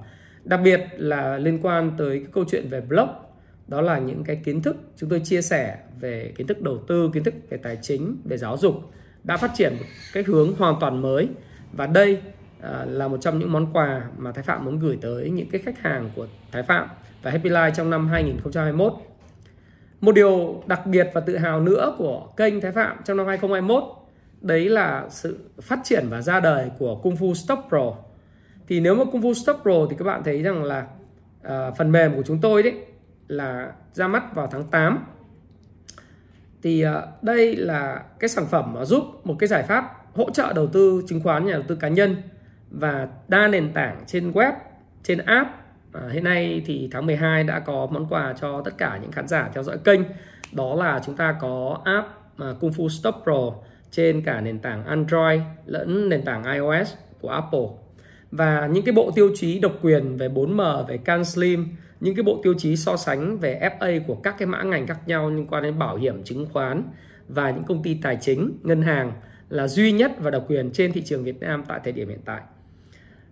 Đặc biệt là liên quan tới cái câu chuyện về blog, đó là những cái kiến thức chúng tôi chia sẻ về kiến thức đầu tư, kiến thức về tài chính, về giáo dục đã phát triển một cái hướng hoàn toàn mới. Và đây là một trong những món quà mà Thái Phạm muốn gửi tới những cái khách hàng của Thái Phạm và Happy Life trong năm 2021. Một điều đặc biệt và tự hào nữa của kênh Thái Phạm trong năm 2021 đấy là sự phát triển và ra đời của Kung Fu Stock Pro. Thì nếu mà Kung Fu Stock Pro thì các bạn thấy rằng là phần mềm của chúng tôi đấy là ra mắt vào tháng 8. Thì đây là cái sản phẩm mà giúp một cái giải pháp hỗ trợ đầu tư chứng khoán, nhà đầu tư cá nhân và đa nền tảng trên web, trên app. Hiện nay thì tháng 12 đã có món quà cho tất cả những khán giả theo dõi kênh. Đó là chúng ta có app Kung Fu Stock Pro trên cả nền tảng Android lẫn nền tảng iOS của Apple. Và những cái bộ tiêu chí độc quyền về 4M, về Can Slim, những cái bộ tiêu chí so sánh về FA của các cái mã ngành khác nhau liên quan đến bảo hiểm, chứng khoán và những công ty tài chính, ngân hàng là duy nhất và độc quyền trên thị trường Việt Nam tại thời điểm hiện tại.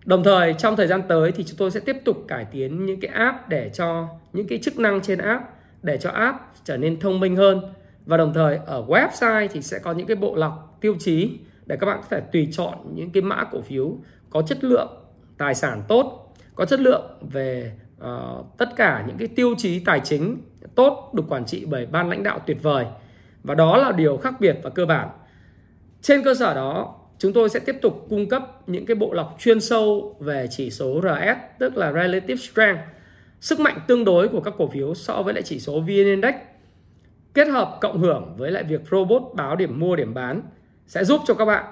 Đồng thời trong thời gian tới thì chúng tôi sẽ tiếp tục cải tiến những cái app để cho những cái chức năng trên app, để cho app trở nên thông minh hơn. Và đồng thời ở website thì sẽ có những cái bộ lọc tiêu chí để các bạn có thể tùy chọn những cái mã cổ phiếu có chất lượng tài sản tốt, có chất lượng về tất cả những cái tiêu chí tài chính tốt, được quản trị bởi ban lãnh đạo tuyệt vời. Và đó là điều khác biệt và cơ bản. Trên cơ sở đó, chúng tôi sẽ tiếp tục cung cấp những cái bộ lọc chuyên sâu về chỉ số RS, tức là Relative Strength, sức mạnh tương đối của các cổ phiếu so với lại chỉ số VN-Index, kết hợp cộng hưởng với lại việc robot báo điểm mua, điểm bán, sẽ giúp cho các bạn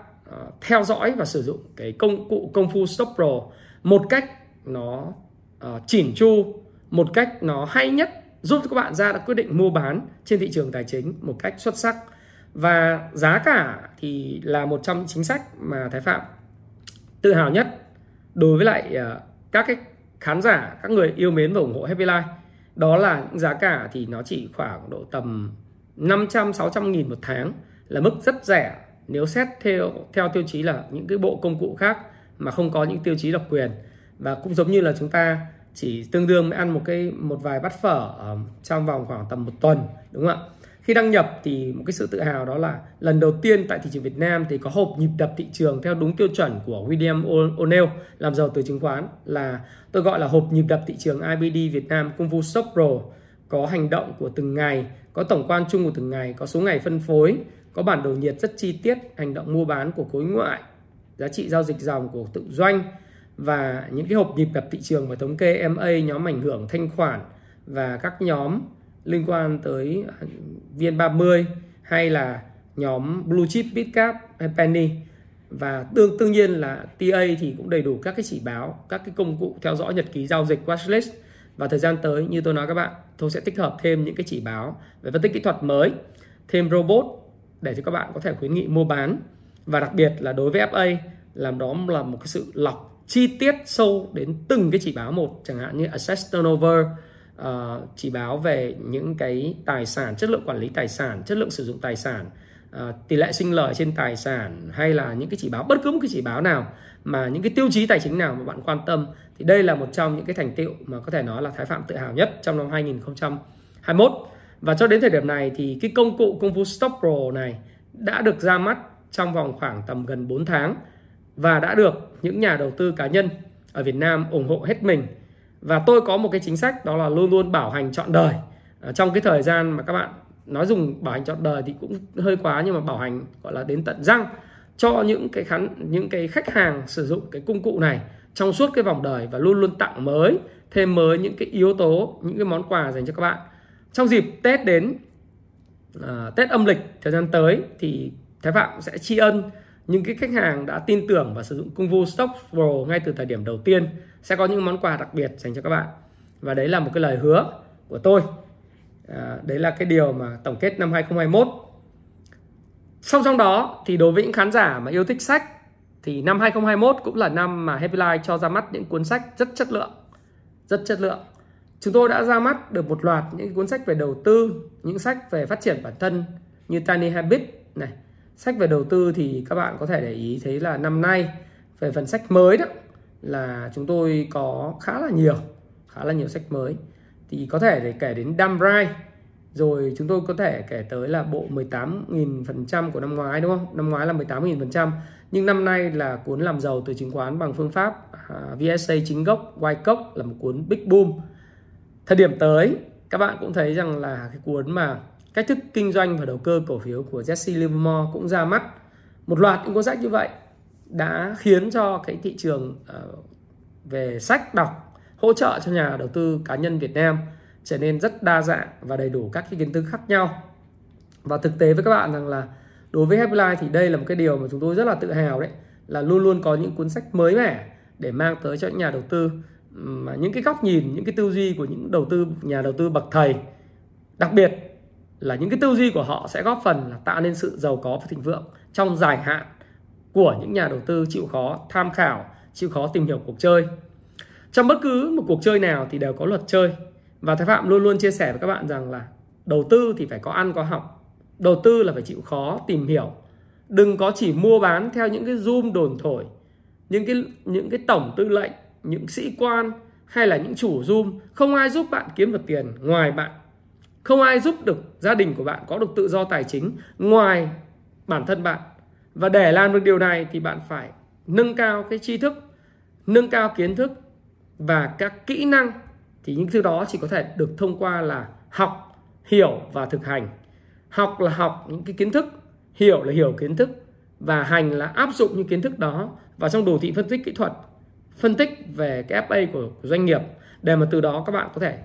theo dõi và sử dụng cái công cụ Kung Fu Stock Pro một cách nó chỉn chu, một cách nó hay nhất, giúp cho các bạn ra được quyết định mua bán trên thị trường tài chính một cách xuất sắc. Và giá cả thì là một trong những chính sách mà Thái Phạm tự hào nhất đối với lại các cái khán giả, các người yêu mến và ủng hộ Happy Life. Đó là những giá cả thì nó chỉ khoảng độ tầm 500-600 nghìn một tháng, là mức rất rẻ nếu xét theo tiêu chí là những cái bộ công cụ khác mà không có những tiêu chí độc quyền. Và cũng giống như là chúng ta chỉ tương đương mới ăn một vài bát phở trong vòng khoảng tầm một tuần, đúng không ạ? Khi đăng nhập thì một cái sự tự hào đó là lần đầu tiên tại thị trường Việt Nam thì có hộp nhịp đập thị trường theo đúng tiêu chuẩn của William O'Neil làm giàu từ chứng khoán, là tôi gọi là hộp nhịp đập thị trường IBD Việt Nam Kung Fu Stock Pro, có hành động của từng ngày, có tổng quan chung của từng ngày, có số ngày phân phối, có bản đồ nhiệt rất chi tiết, hành động mua bán của khối ngoại, giá trị giao dịch dòng của tự doanh và những cái hộp nhịp đập thị trường và thống kê MA, nhóm ảnh hưởng thanh khoản và các nhóm liên quan tới VN30 hay là nhóm Blue Chip, Midcap, Penny. Và đương nhiên là TA thì cũng đầy đủ các cái chỉ báo, các cái công cụ theo dõi nhật ký giao dịch, watchlist. Và thời gian tới như tôi nói các bạn, tôi sẽ tích hợp thêm những cái chỉ báo về phân tích kỹ thuật mới, thêm robot để cho các bạn có thể khuyến nghị mua bán. Và đặc biệt là đối với FA, làm đó là một cái sự lọc chi tiết sâu đến từng cái chỉ báo một, chẳng hạn như Asset Turnover, chỉ báo về những cái tài sản, chất lượng quản lý tài sản, chất lượng sử dụng tài sản, tỷ lệ sinh lời trên tài sản, hay là những cái chỉ báo, bất cứ một cái chỉ báo nào mà những cái tiêu chí tài chính nào mà bạn quan tâm. Thì đây là một trong những cái thành tựu mà có thể nói là Thái Phạm tự hào nhất trong năm 2021. Và cho đến thời điểm này thì cái công cụ Kung Fu Stock Pro này đã được ra mắt trong vòng khoảng tầm gần 4 tháng và đã được những nhà đầu tư cá nhân ở Việt Nam ủng hộ hết mình. Và tôi có một cái chính sách đó là luôn luôn bảo hành trọn đời. Trong cái thời gian mà các bạn nói dùng bảo hành trọn đời thì cũng hơi quá, nhưng mà bảo hành gọi là đến tận răng cho những cái khách hàng sử dụng cái công cụ này trong suốt cái vòng đời, và luôn luôn tặng mới, thêm mới những cái yếu tố, những cái món quà dành cho các bạn. Trong dịp Tết đến, Tết âm lịch thời gian tới thì Thái Phạm sẽ tri ân những cái khách hàng đã tin tưởng và sử dụng Kung Fu Stock Pro ngay từ thời điểm đầu tiên, sẽ có những món quà đặc biệt dành cho các bạn. Và đấy là một cái lời hứa của tôi. Đấy là cái điều mà tổng kết năm 2021. Song song đó thì đối với những khán giả mà yêu thích sách thì năm 2021 cũng là năm mà Happy Life cho ra mắt những cuốn sách rất chất lượng. Rất chất lượng. Chúng tôi đã ra mắt được một loạt những cuốn sách về đầu tư, những sách về phát triển bản thân như Tiny Habits này. Sách về đầu tư thì các bạn có thể để ý thấy là năm nay về phần sách mới đó là chúng tôi có khá là nhiều sách mới. Thì có thể để kể đến Dumb Right, Rồi chúng tôi có thể kể tới là bộ 18.000% của năm ngoái, đúng không? Năm ngoái là 18.000%. Nhưng năm nay là cuốn làm giàu từ chứng khoán bằng phương pháp VSA chính gốc, Wyckoff, là một cuốn big boom. Thời điểm tới, các bạn cũng thấy rằng là cái cuốn mà cách thức kinh doanh và đầu cơ cổ phiếu của Jesse Livermore cũng ra mắt. Một loạt những cuốn sách như vậy đã khiến cho cái thị trường về sách đọc hỗ trợ cho nhà đầu tư cá nhân Việt Nam trở nên rất đa dạng và đầy đủ các cái kiến thức khác nhau. Và thực tế với các bạn rằng là đối với Happy Life thì đây là một cái điều mà chúng tôi rất là tự hào, đấy là luôn luôn có những cuốn sách mới mẻ để mang tới cho những nhà đầu tư mà những cái góc nhìn, những cái tư duy của những nhà đầu tư bậc thầy, đặc biệt là những cái tư duy của họ sẽ góp phần là tạo nên sự giàu có và thịnh vượng trong dài hạn của những nhà đầu tư chịu khó tham khảo, chịu khó tìm hiểu cuộc chơi. Trong bất cứ một cuộc chơi nào thì đều có luật chơi. Và Thái Phạm luôn luôn chia sẻ với các bạn rằng là đầu tư thì phải có ăn có học. Đầu tư là phải chịu khó tìm hiểu. Đừng có chỉ mua bán theo những cái zoom đồn thổi, những cái tổng tư lệnh, những sĩ quan hay là những chủ zoom. Không ai giúp bạn kiếm được tiền ngoài bạn. Không ai giúp được gia đình của bạn có được tự do tài chính ngoài bản thân bạn. Và để làm được điều này thì bạn phải nâng cao cái tri thức, nâng cao kiến thức và các kỹ năng. Thì những thứ đó chỉ có thể được thông qua là học, hiểu và thực hành. Học là học những cái kiến thức, hiểu là hiểu kiến thức, và hành là áp dụng những kiến thức đó vào trong đồ thị phân tích kỹ thuật, phân tích về cái FA của doanh nghiệp, để mà từ đó các bạn có thể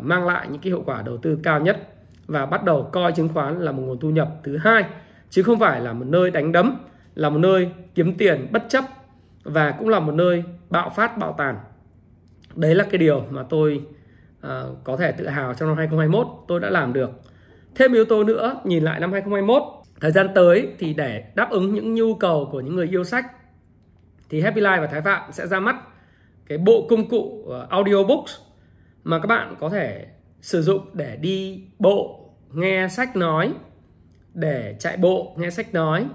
mang lại những cái hiệu quả đầu tư cao nhất và bắt đầu coi chứng khoán là một nguồn thu nhập thứ hai, chứ không phải là một nơi đánh đấm, là một nơi kiếm tiền bất chấp và cũng là một nơi bạo phát bạo tàn. Đấy là cái điều mà tôi có thể tự hào trong năm 2021 tôi đã làm được. Thêm yếu tố nữa, nhìn lại năm 2021, thời gian tới thì để đáp ứng những nhu cầu của những người yêu sách thì Happy Life và Thái Phạm sẽ ra mắt cái bộ công cụ audiobooks mà các bạn có thể sử dụng để đi bộ, nghe sách nói, để chạy bộ, nghe sách nói,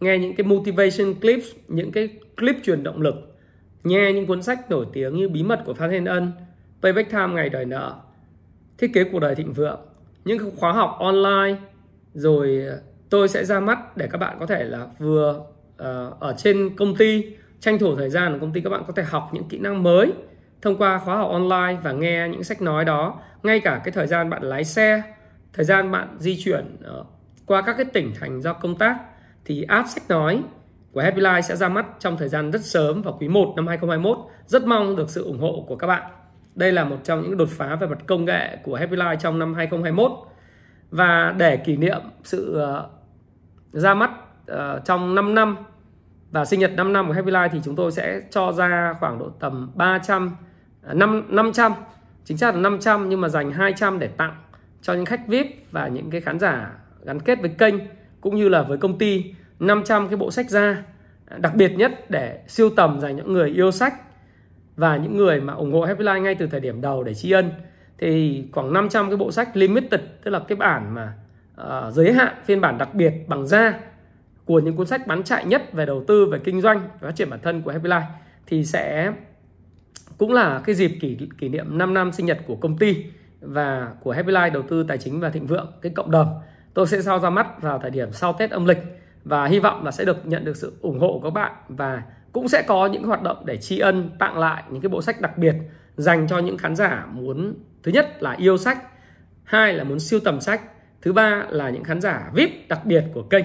nghe những cái motivation clips, những cái clip truyền động lực, nghe những cuốn sách nổi tiếng như Bí mật của Phan Thiên Ân, Payback Time ngày đòi nợ, Thiết kế cuộc đời thịnh vượng, những khóa học online. Rồi tôi sẽ ra mắt để các bạn có thể là vừa ở trên công ty, tranh thủ thời gian ở công ty các bạn có thể học những kỹ năng mới thông qua khóa học online và nghe những sách nói đó. Ngay cả cái thời gian bạn lái xe, thời gian bạn di chuyển qua các cái tỉnh thành do công tác, thì app sách nói của Happy Life sẽ ra mắt trong thời gian rất sớm vào quý 1 năm 2021. Rất mong được sự ủng hộ của các bạn. Đây là một trong những đột phá về mặt công nghệ của Happy Life trong năm 2021. Và để kỷ niệm sự ra mắt trong 5 năm và sinh nhật 5 năm của Happy Life thì chúng tôi sẽ cho ra khoảng độ tầm 500, chính xác là 500, nhưng mà dành 200 để tặng cho những khách VIP và những cái khán giả gắn kết với kênh cũng như là với công ty. 500 cái bộ sách ra đặc biệt nhất để sưu tầm dành những người yêu sách và những người mà ủng hộ Happy Life ngay từ thời điểm đầu để tri ân. Thì khoảng 500 cái bộ sách limited, tức là cái bản mà giới hạn, phiên bản đặc biệt bằng da của những cuốn sách bán chạy nhất về đầu tư, về kinh doanh và phát triển bản thân của Happy Life, thì sẽ cũng là cái dịp kỷ niệm 5 năm sinh nhật của công ty và của Happy Life đầu tư tài chính và thịnh vượng, cái cộng đồng. Tôi sẽ sau ra mắt vào thời điểm sau Tết âm lịch và hy vọng là sẽ được nhận được sự ủng hộ của các bạn, và cũng sẽ có những hoạt động để tri ân, tặng lại những cái bộ sách đặc biệt dành cho những khán giả muốn, thứ nhất là yêu sách, hai là muốn sưu tầm sách, thứ ba là những khán giả VIP đặc biệt của kênh.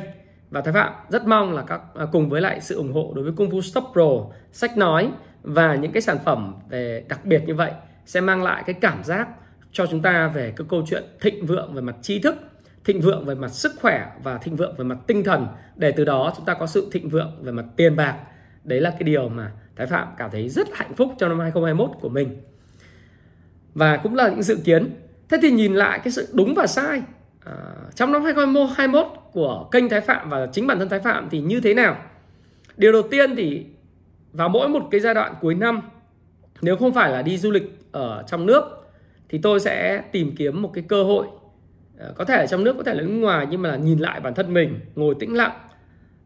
Và Thái Phạm rất mong là các cùng với lại sự ủng hộ đối với Kung Fu Stock Pro, sách nói và những cái sản phẩm về đặc biệt như vậy sẽ mang lại cái cảm giác cho chúng ta về cái câu chuyện thịnh vượng về mặt tri thức, thịnh vượng về mặt sức khỏe và thịnh vượng về mặt tinh thần, để từ đó chúng ta có sự thịnh vượng về mặt tiền bạc. Đấy là cái điều mà Thái Phạm cảm thấy rất hạnh phúc trong năm 2021 của mình, và cũng là những dự kiến. Thế thì nhìn lại cái sự đúng và sai trong năm 2021 của kênh Thái Phạm và chính bản thân Thái Phạm thì như thế nào. Điều đầu tiên thì vào mỗi một cái giai đoạn cuối năm, nếu không phải là đi du lịch ở trong nước thì tôi sẽ tìm kiếm một cái cơ hội, có thể ở trong nước, có thể là nước ngoài, nhưng mà là nhìn lại bản thân mình, ngồi tĩnh lặng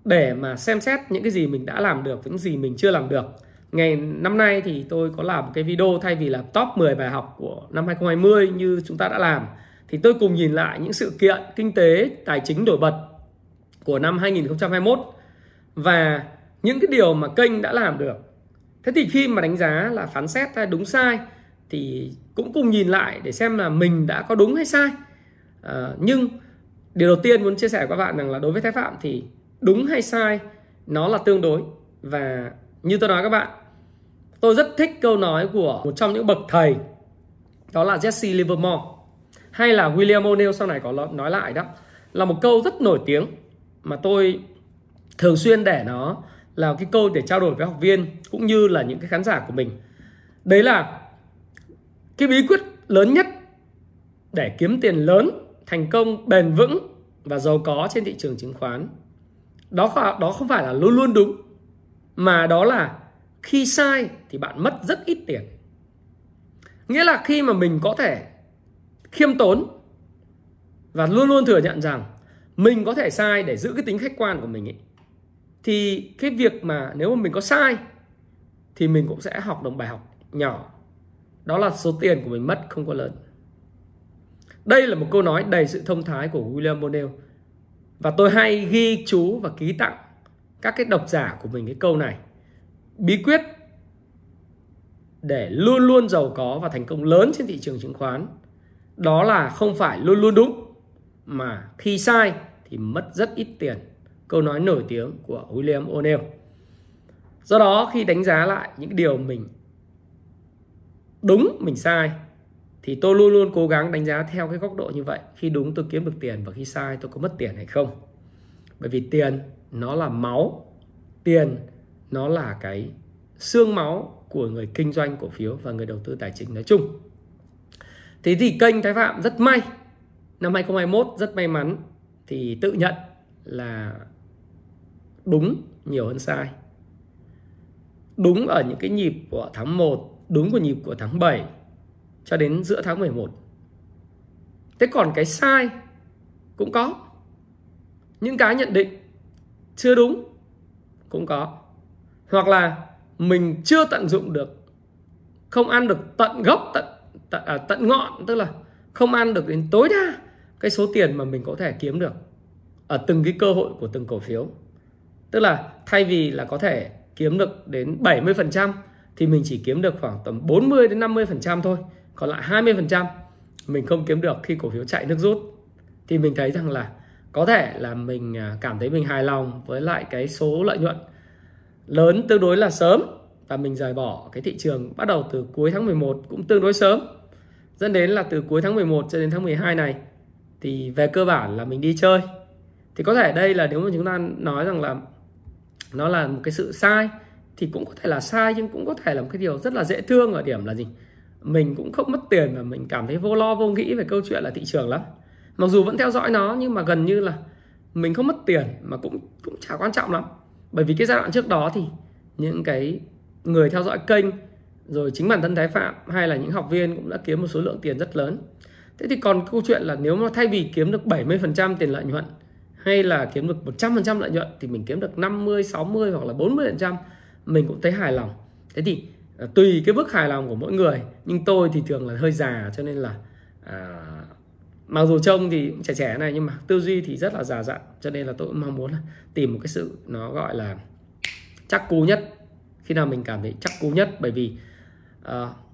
để mà xem xét những cái gì mình đã làm được, những gì mình chưa làm được. Ngày năm nay thì tôi có làm một cái video, thay vì là top 10 bài học của năm 2020 như chúng ta đã làm, thì tôi cùng nhìn lại những sự kiện kinh tế, tài chính nổi bật của năm 2021 và những cái điều mà kênh đã làm được. Thế thì khi mà đánh giá là phán xét hay đúng sai thì cũng cùng nhìn lại để xem là mình đã có đúng hay sai. Nhưng điều đầu tiên muốn chia sẻ với các bạn rằng là đối với Thái Phạm thì đúng hay sai nó là tương đối. Và như tôi nói các bạn, tôi rất thích câu nói của một trong những bậc thầy, đó là Jesse Livermore, hay là William O'Neil sau này có nói lại đó. Là một câu rất nổi tiếng mà tôi thường xuyên để nó là cái câu để trao đổi với học viên cũng như là những cái khán giả của mình. Đấy là cái bí quyết lớn nhất để kiếm tiền lớn, thành công bền vững và giàu có trên thị trường chứng khoán, đó không phải là luôn luôn đúng, mà đó là khi sai thì bạn mất rất ít tiền. Nghĩa là khi mà mình có thể khiêm tốn và luôn luôn thừa nhận rằng mình có thể sai để giữ cái tính khách quan của mình ấy, thì cái việc mà nếu mà mình có sai thì mình cũng sẽ học được bài học nhỏ, đó là số tiền của mình mất không có lớn. Đây là một câu nói đầy sự thông thái của William O'Neil, và tôi hay ghi chú và ký tặng các cái độc giả của mình cái câu này. Bí quyết để luôn luôn giàu có và thành công lớn trên thị trường chứng khoán, đó là không phải luôn luôn đúng, mà khi sai thì mất rất ít tiền. Câu nói nổi tiếng của William O'Neil. Do đó khi đánh giá lại những điều mình đúng, mình sai, thì tôi luôn luôn cố gắng đánh giá theo cái góc độ như vậy. Khi đúng tôi kiếm được tiền, và khi sai tôi có mất tiền hay không. Bởi vì tiền nó là máu, tiền nó là cái xương máu của người kinh doanh cổ phiếu và người đầu tư tài chính nói chung. Thế thì kênh Thái Phạm rất may, năm 2021 rất may mắn thì tự nhận là đúng nhiều hơn sai. Đúng ở những cái nhịp của tháng 1, đúng của nhịp của tháng 7 cho đến giữa tháng 11. Thế còn cái sai cũng có, những cái nhận định chưa đúng cũng có, hoặc là mình chưa tận dụng được, không ăn được tận gốc, tận ngọn, tức là không ăn được đến tối đa cái số tiền mà mình có thể kiếm được ở từng cái cơ hội của từng cổ phiếu. Tức là thay vì là có thể kiếm được đến 70% thì mình chỉ kiếm được khoảng tầm 40 đến 50% thôi, còn lại 20% mình không kiếm được khi cổ phiếu chạy nước rút. Thì mình thấy rằng là có thể là mình cảm thấy mình hài lòng với lại cái số lợi nhuận lớn tương đối là sớm, và mình rời bỏ cái thị trường bắt đầu từ cuối tháng 11 cũng tương đối sớm, dẫn đến là từ cuối tháng 11 cho đến tháng 12 này thì về cơ bản là mình đi chơi. Thì có thể đây là nếu mà chúng ta nói rằng là nó là một cái sự sai thì cũng có thể là sai, nhưng cũng có thể là một cái điều rất là dễ thương ở điểm là gì, mình cũng không mất tiền và mình cảm thấy vô lo vô nghĩ về câu chuyện là thị trường lắm. Mặc dù vẫn theo dõi nó nhưng mà gần như là mình không mất tiền, mà cũng chả quan trọng lắm. Bởi vì cái giai đoạn trước đó thì những cái người theo dõi kênh, rồi chính bản thân Thái Phạm hay là những học viên cũng đã kiếm một số lượng tiền rất lớn. Thế thì còn câu chuyện là nếu mà thay vì kiếm được 70% tiền lợi nhuận hay là kiếm được 100% lợi nhuận thì mình kiếm được 50, 60 hoặc là 40%, mình cũng thấy hài lòng. Thế thì tùy cái mức hài lòng của mỗi người, nhưng tôi thì thường là hơi già, cho nên là mặc dù trông thì trẻ trẻ này nhưng mà tư duy thì rất là già dặn, cho nên là tôi cũng mong muốn là tìm một cái sự nó gọi là chắc cú nhất, khi nào mình cảm thấy chắc cú nhất. Bởi vì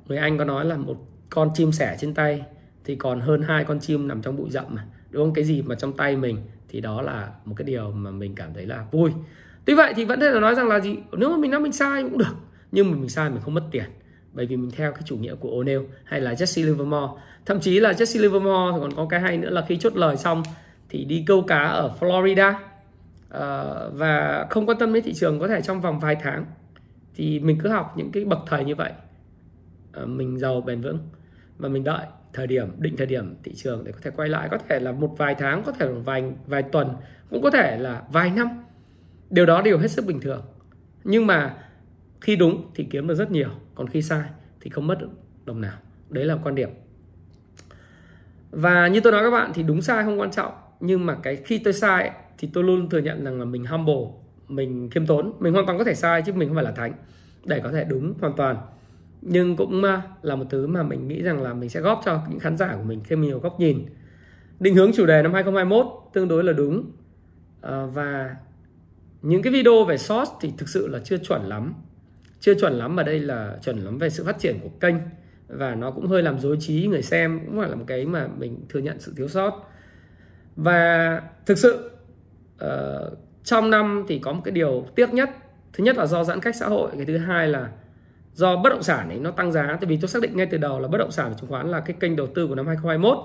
người Anh có nói là một con chim sẻ trên tay thì còn hơn 2 con chim nằm trong bụi rậm mà, đúng không? Cái gì mà trong tay mình thì đó là một cái điều mà mình cảm thấy là vui. Tuy vậy thì vẫn thể là nói rằng là gì, nếu mà mình nói mình sai cũng được, nhưng mà mình sai mình không mất tiền, bởi vì mình theo cái chủ nghĩa của O'Neil hay là Jesse Livermore. Thậm chí là Jesse Livermore còn có cái hay nữa là khi chốt lời xong thì đi câu cá ở Florida và không quan tâm đến thị trường có thể trong vòng vài tháng. Thì mình cứ học những cái bậc thầy như vậy, mình giàu bền vững và mình đợi định thời điểm thị trường để có thể quay lại, có thể là một vài tháng, có thể là vài tuần, cũng có thể là vài năm. Điều đó đều hết sức bình thường. Nhưng mà khi đúng thì kiếm được rất nhiều, còn khi sai thì không mất được đồng nào. Đấy là quan điểm. Và như tôi nói các bạn thì đúng sai không quan trọng, nhưng mà cái khi tôi sai thì tôi luôn thừa nhận rằng là mình humble, mình khiêm tốn. Mình hoàn toàn có thể sai chứ mình không phải là thánh để có thể đúng hoàn toàn, nhưng cũng là một thứ mà mình nghĩ rằng là mình sẽ góp cho những khán giả của mình thêm nhiều góc nhìn. Định hướng chủ đề năm 2021 tương đối là đúng. Và những cái video về short thì thực sự là chưa chuẩn lắm. Chưa chuẩn lắm ở đây là chuẩn lắm về sự phát triển của kênh. Và nó cũng hơi làm rối trí người xem, cũng là một cái mà mình thừa nhận sự thiếu sót. Và thực sự trong năm thì có một cái điều tiếc nhất. Thứ nhất là do giãn cách xã hội. Cái thứ hai là do bất động sản ấy nó tăng giá. Tại vì tôi xác định ngay từ đầu là bất động sản và chứng khoán là cái kênh đầu tư của năm 2021.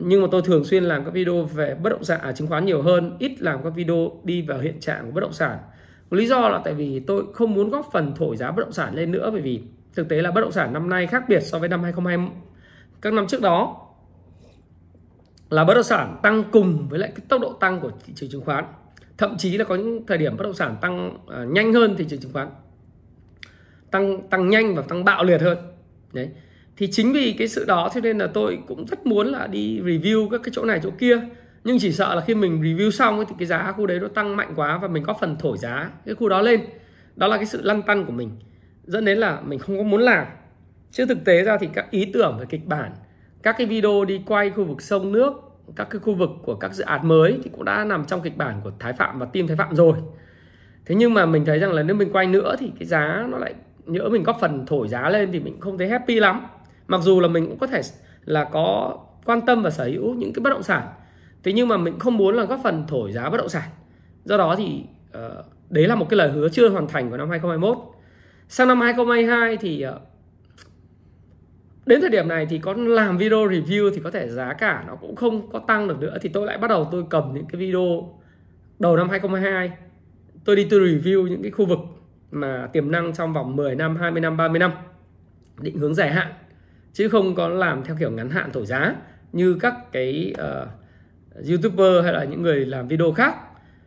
Nhưng mà tôi thường xuyên làm các video về bất động sản, chứng khoán nhiều hơn. Ít làm các video đi vào hiện trạng của bất động sản. Lý do là tại vì tôi không muốn góp phần thổi giá bất động sản lên nữa. Bởi vì thực tế là bất động sản năm nay khác biệt so với năm 2020. Các năm trước đó là bất động sản tăng cùng với lại cái tốc độ tăng của thị trường chứng khoán. Thậm chí là có những thời điểm bất động sản tăng nhanh hơn thị trường chứng khoán. Tăng nhanh và tăng bạo liệt hơn. Đấy. Thì chính vì cái sự đó cho nên là tôi cũng rất muốn là đi review các cái chỗ này chỗ kia. Nhưng chỉ sợ là khi mình review xong ấy, thì cái giá khu đấy nó tăng mạnh quá và mình có phần thổi giá cái khu đó lên. Đó là cái sự lăn tăn của mình. Dẫn đến là mình không có muốn làm. Chứ thực tế ra thì các ý tưởng về kịch bản, các cái video đi quay khu vực sông nước, các cái khu vực của các dự án mới thì cũng đã nằm trong kịch bản của Thái Phạm và team Thái Phạm rồi. Thế nhưng mà mình thấy rằng là nếu mình quay nữa thì cái giá nó lại, nhỡ mình góp phần thổi giá lên thì mình không thấy happy lắm. Mặc dù là mình cũng có thể là có quan tâm và sở hữu những cái bất động sản, thế nhưng mà mình không muốn là góp phần thổi giá bất động sản. Do đó thì đấy là một cái lời hứa chưa hoàn thành của năm 2021. Sang năm 2022 thì đến thời điểm này thì có làm video review thì có thể giá cả nó cũng không có tăng được nữa. Thì tôi lại bắt đầu tôi cầm những cái video đầu năm 2022. Tôi đi tôi review những cái khu vực mà tiềm năng trong vòng 10 năm, 20 năm, 30 năm. Định hướng dài hạn. Chứ không có làm theo kiểu ngắn hạn thổi giá như các cái YouTuber hay là những người làm video khác.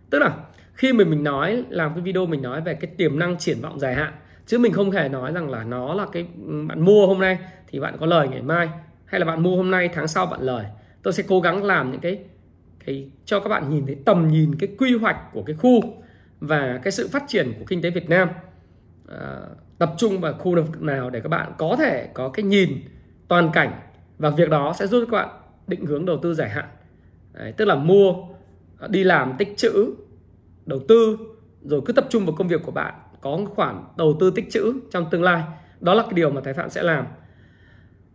Tức là khi mình nói, làm cái video mình nói về cái tiềm năng triển vọng dài hạn. Chứ mình không hề nói rằng là nó là cái bạn mua hôm nay thì bạn có lời ngày mai, hay là bạn mua hôm nay tháng sau bạn lời. Tôi sẽ cố gắng làm những cái cho các bạn nhìn thấy tầm nhìn, cái quy hoạch của cái khu và cái sự phát triển của kinh tế Việt Nam, tập trung vào khu vực nào để các bạn có thể có cái nhìn toàn cảnh. Và việc đó sẽ giúp các bạn định hướng đầu tư dài hạn. Đấy, tức là mua, đi làm tích trữ, đầu tư, rồi cứ tập trung vào công việc của bạn, có khoản đầu tư tích trữ trong tương lai. Đó là cái điều mà Thái Phạm sẽ làm.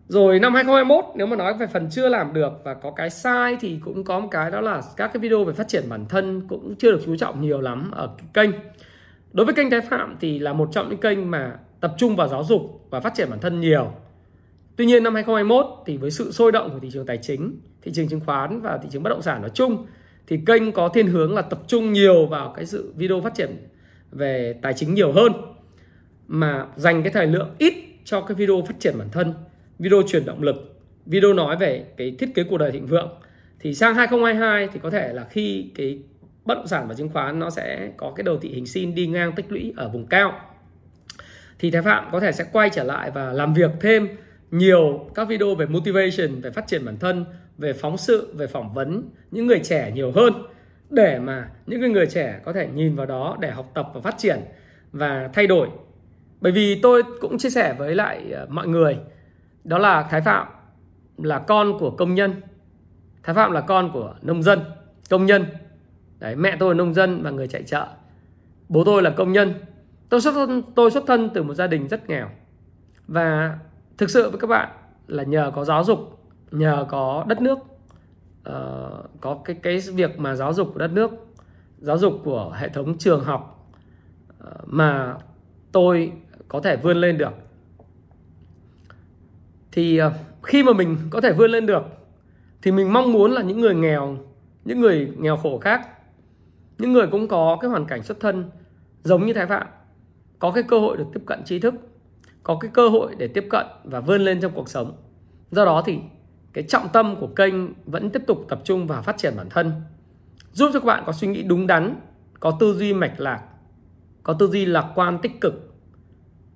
Rồi năm 2021, nếu mà nói về phần chưa làm được và có cái sai thì cũng có một cái, đó là các cái video về phát triển bản thân cũng chưa được chú trọng nhiều lắm ở kênh. Đối với kênh Thái Phạm thì là một trong những kênh mà tập trung vào giáo dục và phát triển bản thân nhiều. Tuy nhiên năm 2021 thì với sự sôi động của thị trường tài chính, thị trường chứng khoán và thị trường bất động sản nói chung, thì kênh có thiên hướng là tập trung nhiều vào cái sự video phát triển về tài chính nhiều hơn, mà dành cái thời lượng ít cho cái video phát triển bản thân, video truyền động lực, video nói về cái thiết kế cuộc đời thịnh vượng. Thì sang 2022 thì có thể là khi cái bất động sản và chứng khoán nó sẽ có cái đồ thị hình sin đi ngang tích lũy ở vùng cao, thì Thái Phạm có thể sẽ quay trở lại và làm việc thêm nhiều các video về motivation, về phát triển bản thân, về phóng sự, về phỏng vấn những người trẻ nhiều hơn, để mà những người trẻ có thể nhìn vào đó để học tập và phát triển và thay đổi. Bởi vì tôi cũng chia sẻ với lại mọi người, đó là Thái Phạm là con của công nhân, Thái Phạm là con của nông dân, công nhân. Đấy, mẹ tôi là nông dân và người chạy chợ, bố tôi là công nhân. Tôi xuất thân từ một gia đình rất nghèo. Và thực sự với các bạn là nhờ có giáo dục, nhờ có đất nước, có cái việc mà giáo dục của đất nước, giáo dục của hệ thống trường học mà tôi có thể vươn lên được. Thì khi mà mình có thể vươn lên được thì mình mong muốn là những người nghèo khổ khác, những người cũng có cái hoàn cảnh xuất thân giống như Thái Phạm, có cái cơ hội được tiếp cận tri thức, có cái cơ hội để tiếp cận và vươn lên trong cuộc sống. Do đó thì cái trọng tâm của kênh vẫn tiếp tục tập trung vào phát triển bản thân, giúp cho các bạn có suy nghĩ đúng đắn, có tư duy mạch lạc, có tư duy lạc quan tích cực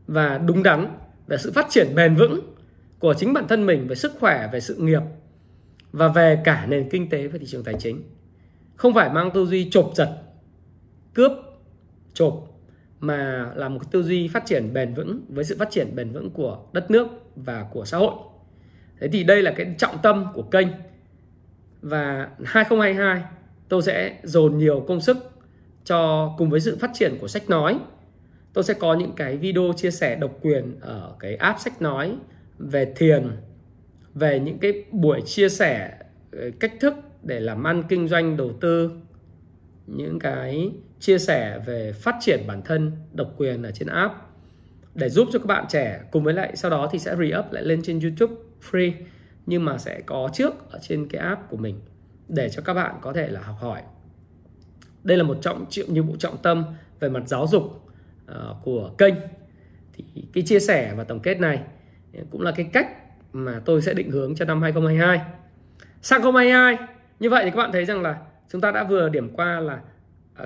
và đúng đắn về sự phát triển bền vững của chính bản thân mình, về sức khỏe, về sự nghiệp và về cả nền kinh tế và thị trường tài chính. Không phải mang tư duy chộp giật, cướp, chộp, mà là một tư duy phát triển bền vững với sự phát triển bền vững của đất nước và của xã hội. Thế thì đây là cái trọng tâm của kênh. Và 2022 tôi sẽ dồn nhiều công sức cho cùng với sự phát triển của sách nói. Tôi sẽ có những cái video chia sẻ độc quyền ở cái app sách nói về thiền, về những cái buổi chia sẻ cách thức để làm ăn kinh doanh đầu tư, những cái chia sẻ về phát triển bản thân độc quyền ở trên app để giúp cho các bạn trẻ, cùng với lại sau đó thì sẽ re-up lại lên trên YouTube free, nhưng mà sẽ có trước ở trên cái app của mình để cho các bạn có thể là học hỏi. Đây là một trong những nhiệm vụ trọng tâm về mặt giáo dục của kênh. Thì cái chia sẻ và tổng kết này cũng là cái cách mà tôi sẽ định hướng cho năm 2022. Sang 2022, như vậy thì các bạn thấy rằng là chúng ta đã vừa điểm qua là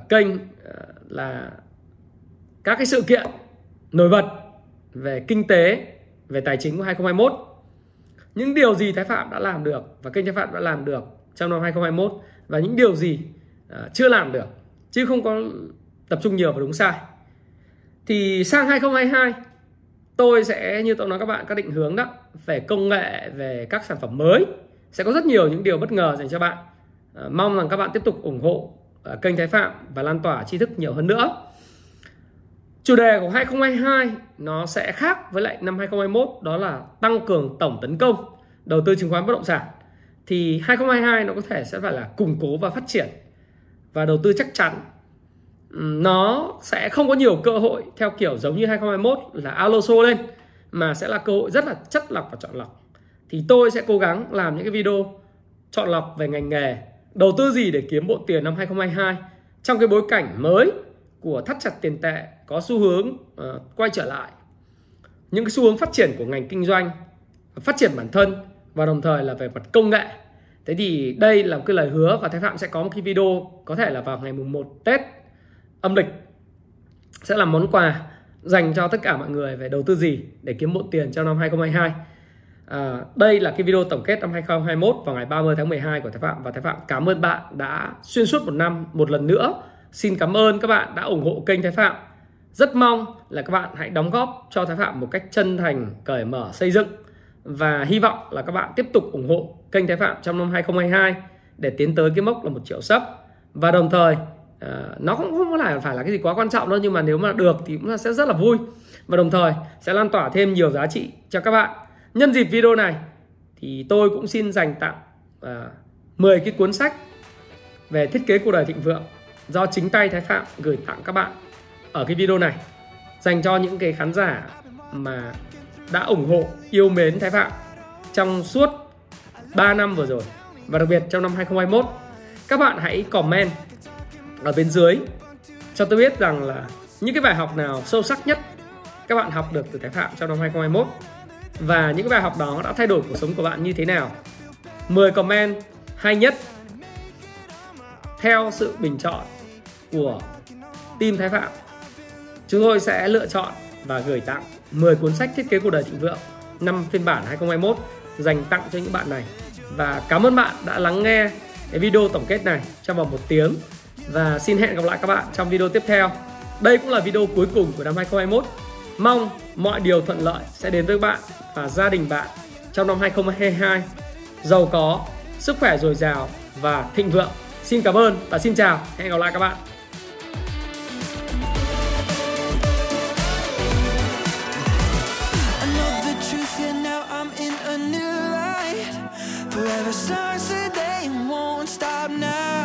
kênh là các cái sự kiện nổi bật về kinh tế, về tài chính của 2021. Những điều gì Thái Phạm đã làm được và kênh Thái Phạm đã làm được trong năm 2021, và những điều gì chưa làm được, chứ không có tập trung nhiều vào đúng sai. Thì sang 2022 tôi sẽ, như tôi nói các bạn, các định hướng đó về công nghệ, về các sản phẩm mới, sẽ có rất nhiều những điều bất ngờ dành cho bạn. Mong rằng các bạn tiếp tục ủng hộ kênh Thái Phạm và lan tỏa tri thức nhiều hơn nữa. Chủ đề của 2022 nó sẽ khác với lại năm 2021, đó là tăng cường tổng tấn công đầu tư chứng khoán bất động sản. Thì 2022 nó có thể sẽ phải là củng cố và phát triển và đầu tư chắc chắn. Nó sẽ không có nhiều cơ hội theo kiểu giống như 2021 là alo xô lên, mà sẽ là cơ hội rất là chất lọc và chọn lọc. Thì tôi sẽ cố gắng làm những cái video chọn lọc về ngành nghề, đầu tư gì để kiếm bộ tiền năm 2022 trong cái bối cảnh mới của thắt chặt tiền tệ, có xu hướng quay trở lại, những cái xu hướng phát triển của ngành kinh doanh, phát triển bản thân và đồng thời là về mặt công nghệ. Thế thì đây là một cái lời hứa, và Thái Phạm sẽ có một cái video có thể là vào ngày mùng 1 Tết âm lịch, sẽ là món quà dành cho tất cả mọi người về đầu tư gì để kiếm bộ tiền trong năm 2022. Đây là cái video tổng kết năm 2021 vào ngày 30 tháng 12 của Thái Phạm. Và Thái Phạm cảm ơn bạn đã xuyên suốt một năm. Một lần nữa xin cảm ơn các bạn đã ủng hộ kênh Thái Phạm. Rất mong là các bạn hãy đóng góp cho Thái Phạm một cách chân thành, cởi mở, xây dựng. Và hy vọng là các bạn tiếp tục ủng hộ kênh Thái Phạm trong năm 2022 để tiến tới cái mốc là 1 triệu sub. Và đồng thời nó cũng không phải là cái gì quá quan trọng đâu, nhưng mà nếu mà được thì cũng sẽ rất là vui. Và đồng thời sẽ lan tỏa thêm nhiều giá trị cho các bạn. Nhân dịp video này thì tôi cũng xin dành tặng 10 cái cuốn sách về thiết kế cuộc đời thịnh vượng do chính tay Thái Phạm gửi tặng các bạn ở cái video này, dành cho những cái khán giả mà đã ủng hộ, yêu mến Thái Phạm trong suốt 3 năm vừa rồi, và đặc biệt trong năm 2021. Các bạn hãy comment ở bên dưới cho tôi biết rằng là những cái bài học nào sâu sắc nhất các bạn học được từ Thái Phạm trong năm 2021, và những cái bài học đó đã thay đổi cuộc sống của bạn như thế nào. 10 comment hay nhất theo sự bình chọn của team Thái Phạm, chúng tôi sẽ lựa chọn và gửi tặng 10 cuốn sách thiết kế cuộc đời thịnh vượng năm phiên bản 2021 dành tặng cho những bạn này. Và cảm ơn bạn đã lắng nghe cái video tổng kết này trong vòng 1 tiếng, và xin hẹn gặp lại các bạn trong video tiếp theo. Đây cũng là video cuối cùng của năm 2021. Mong mọi điều thuận lợi sẽ đến với bạn và gia đình bạn trong năm 2022, giàu có, sức khỏe dồi dào và thịnh vượng. Xin cảm ơn và xin chào. Hẹn gặp lại các bạn. Forever stars, they won't stop now.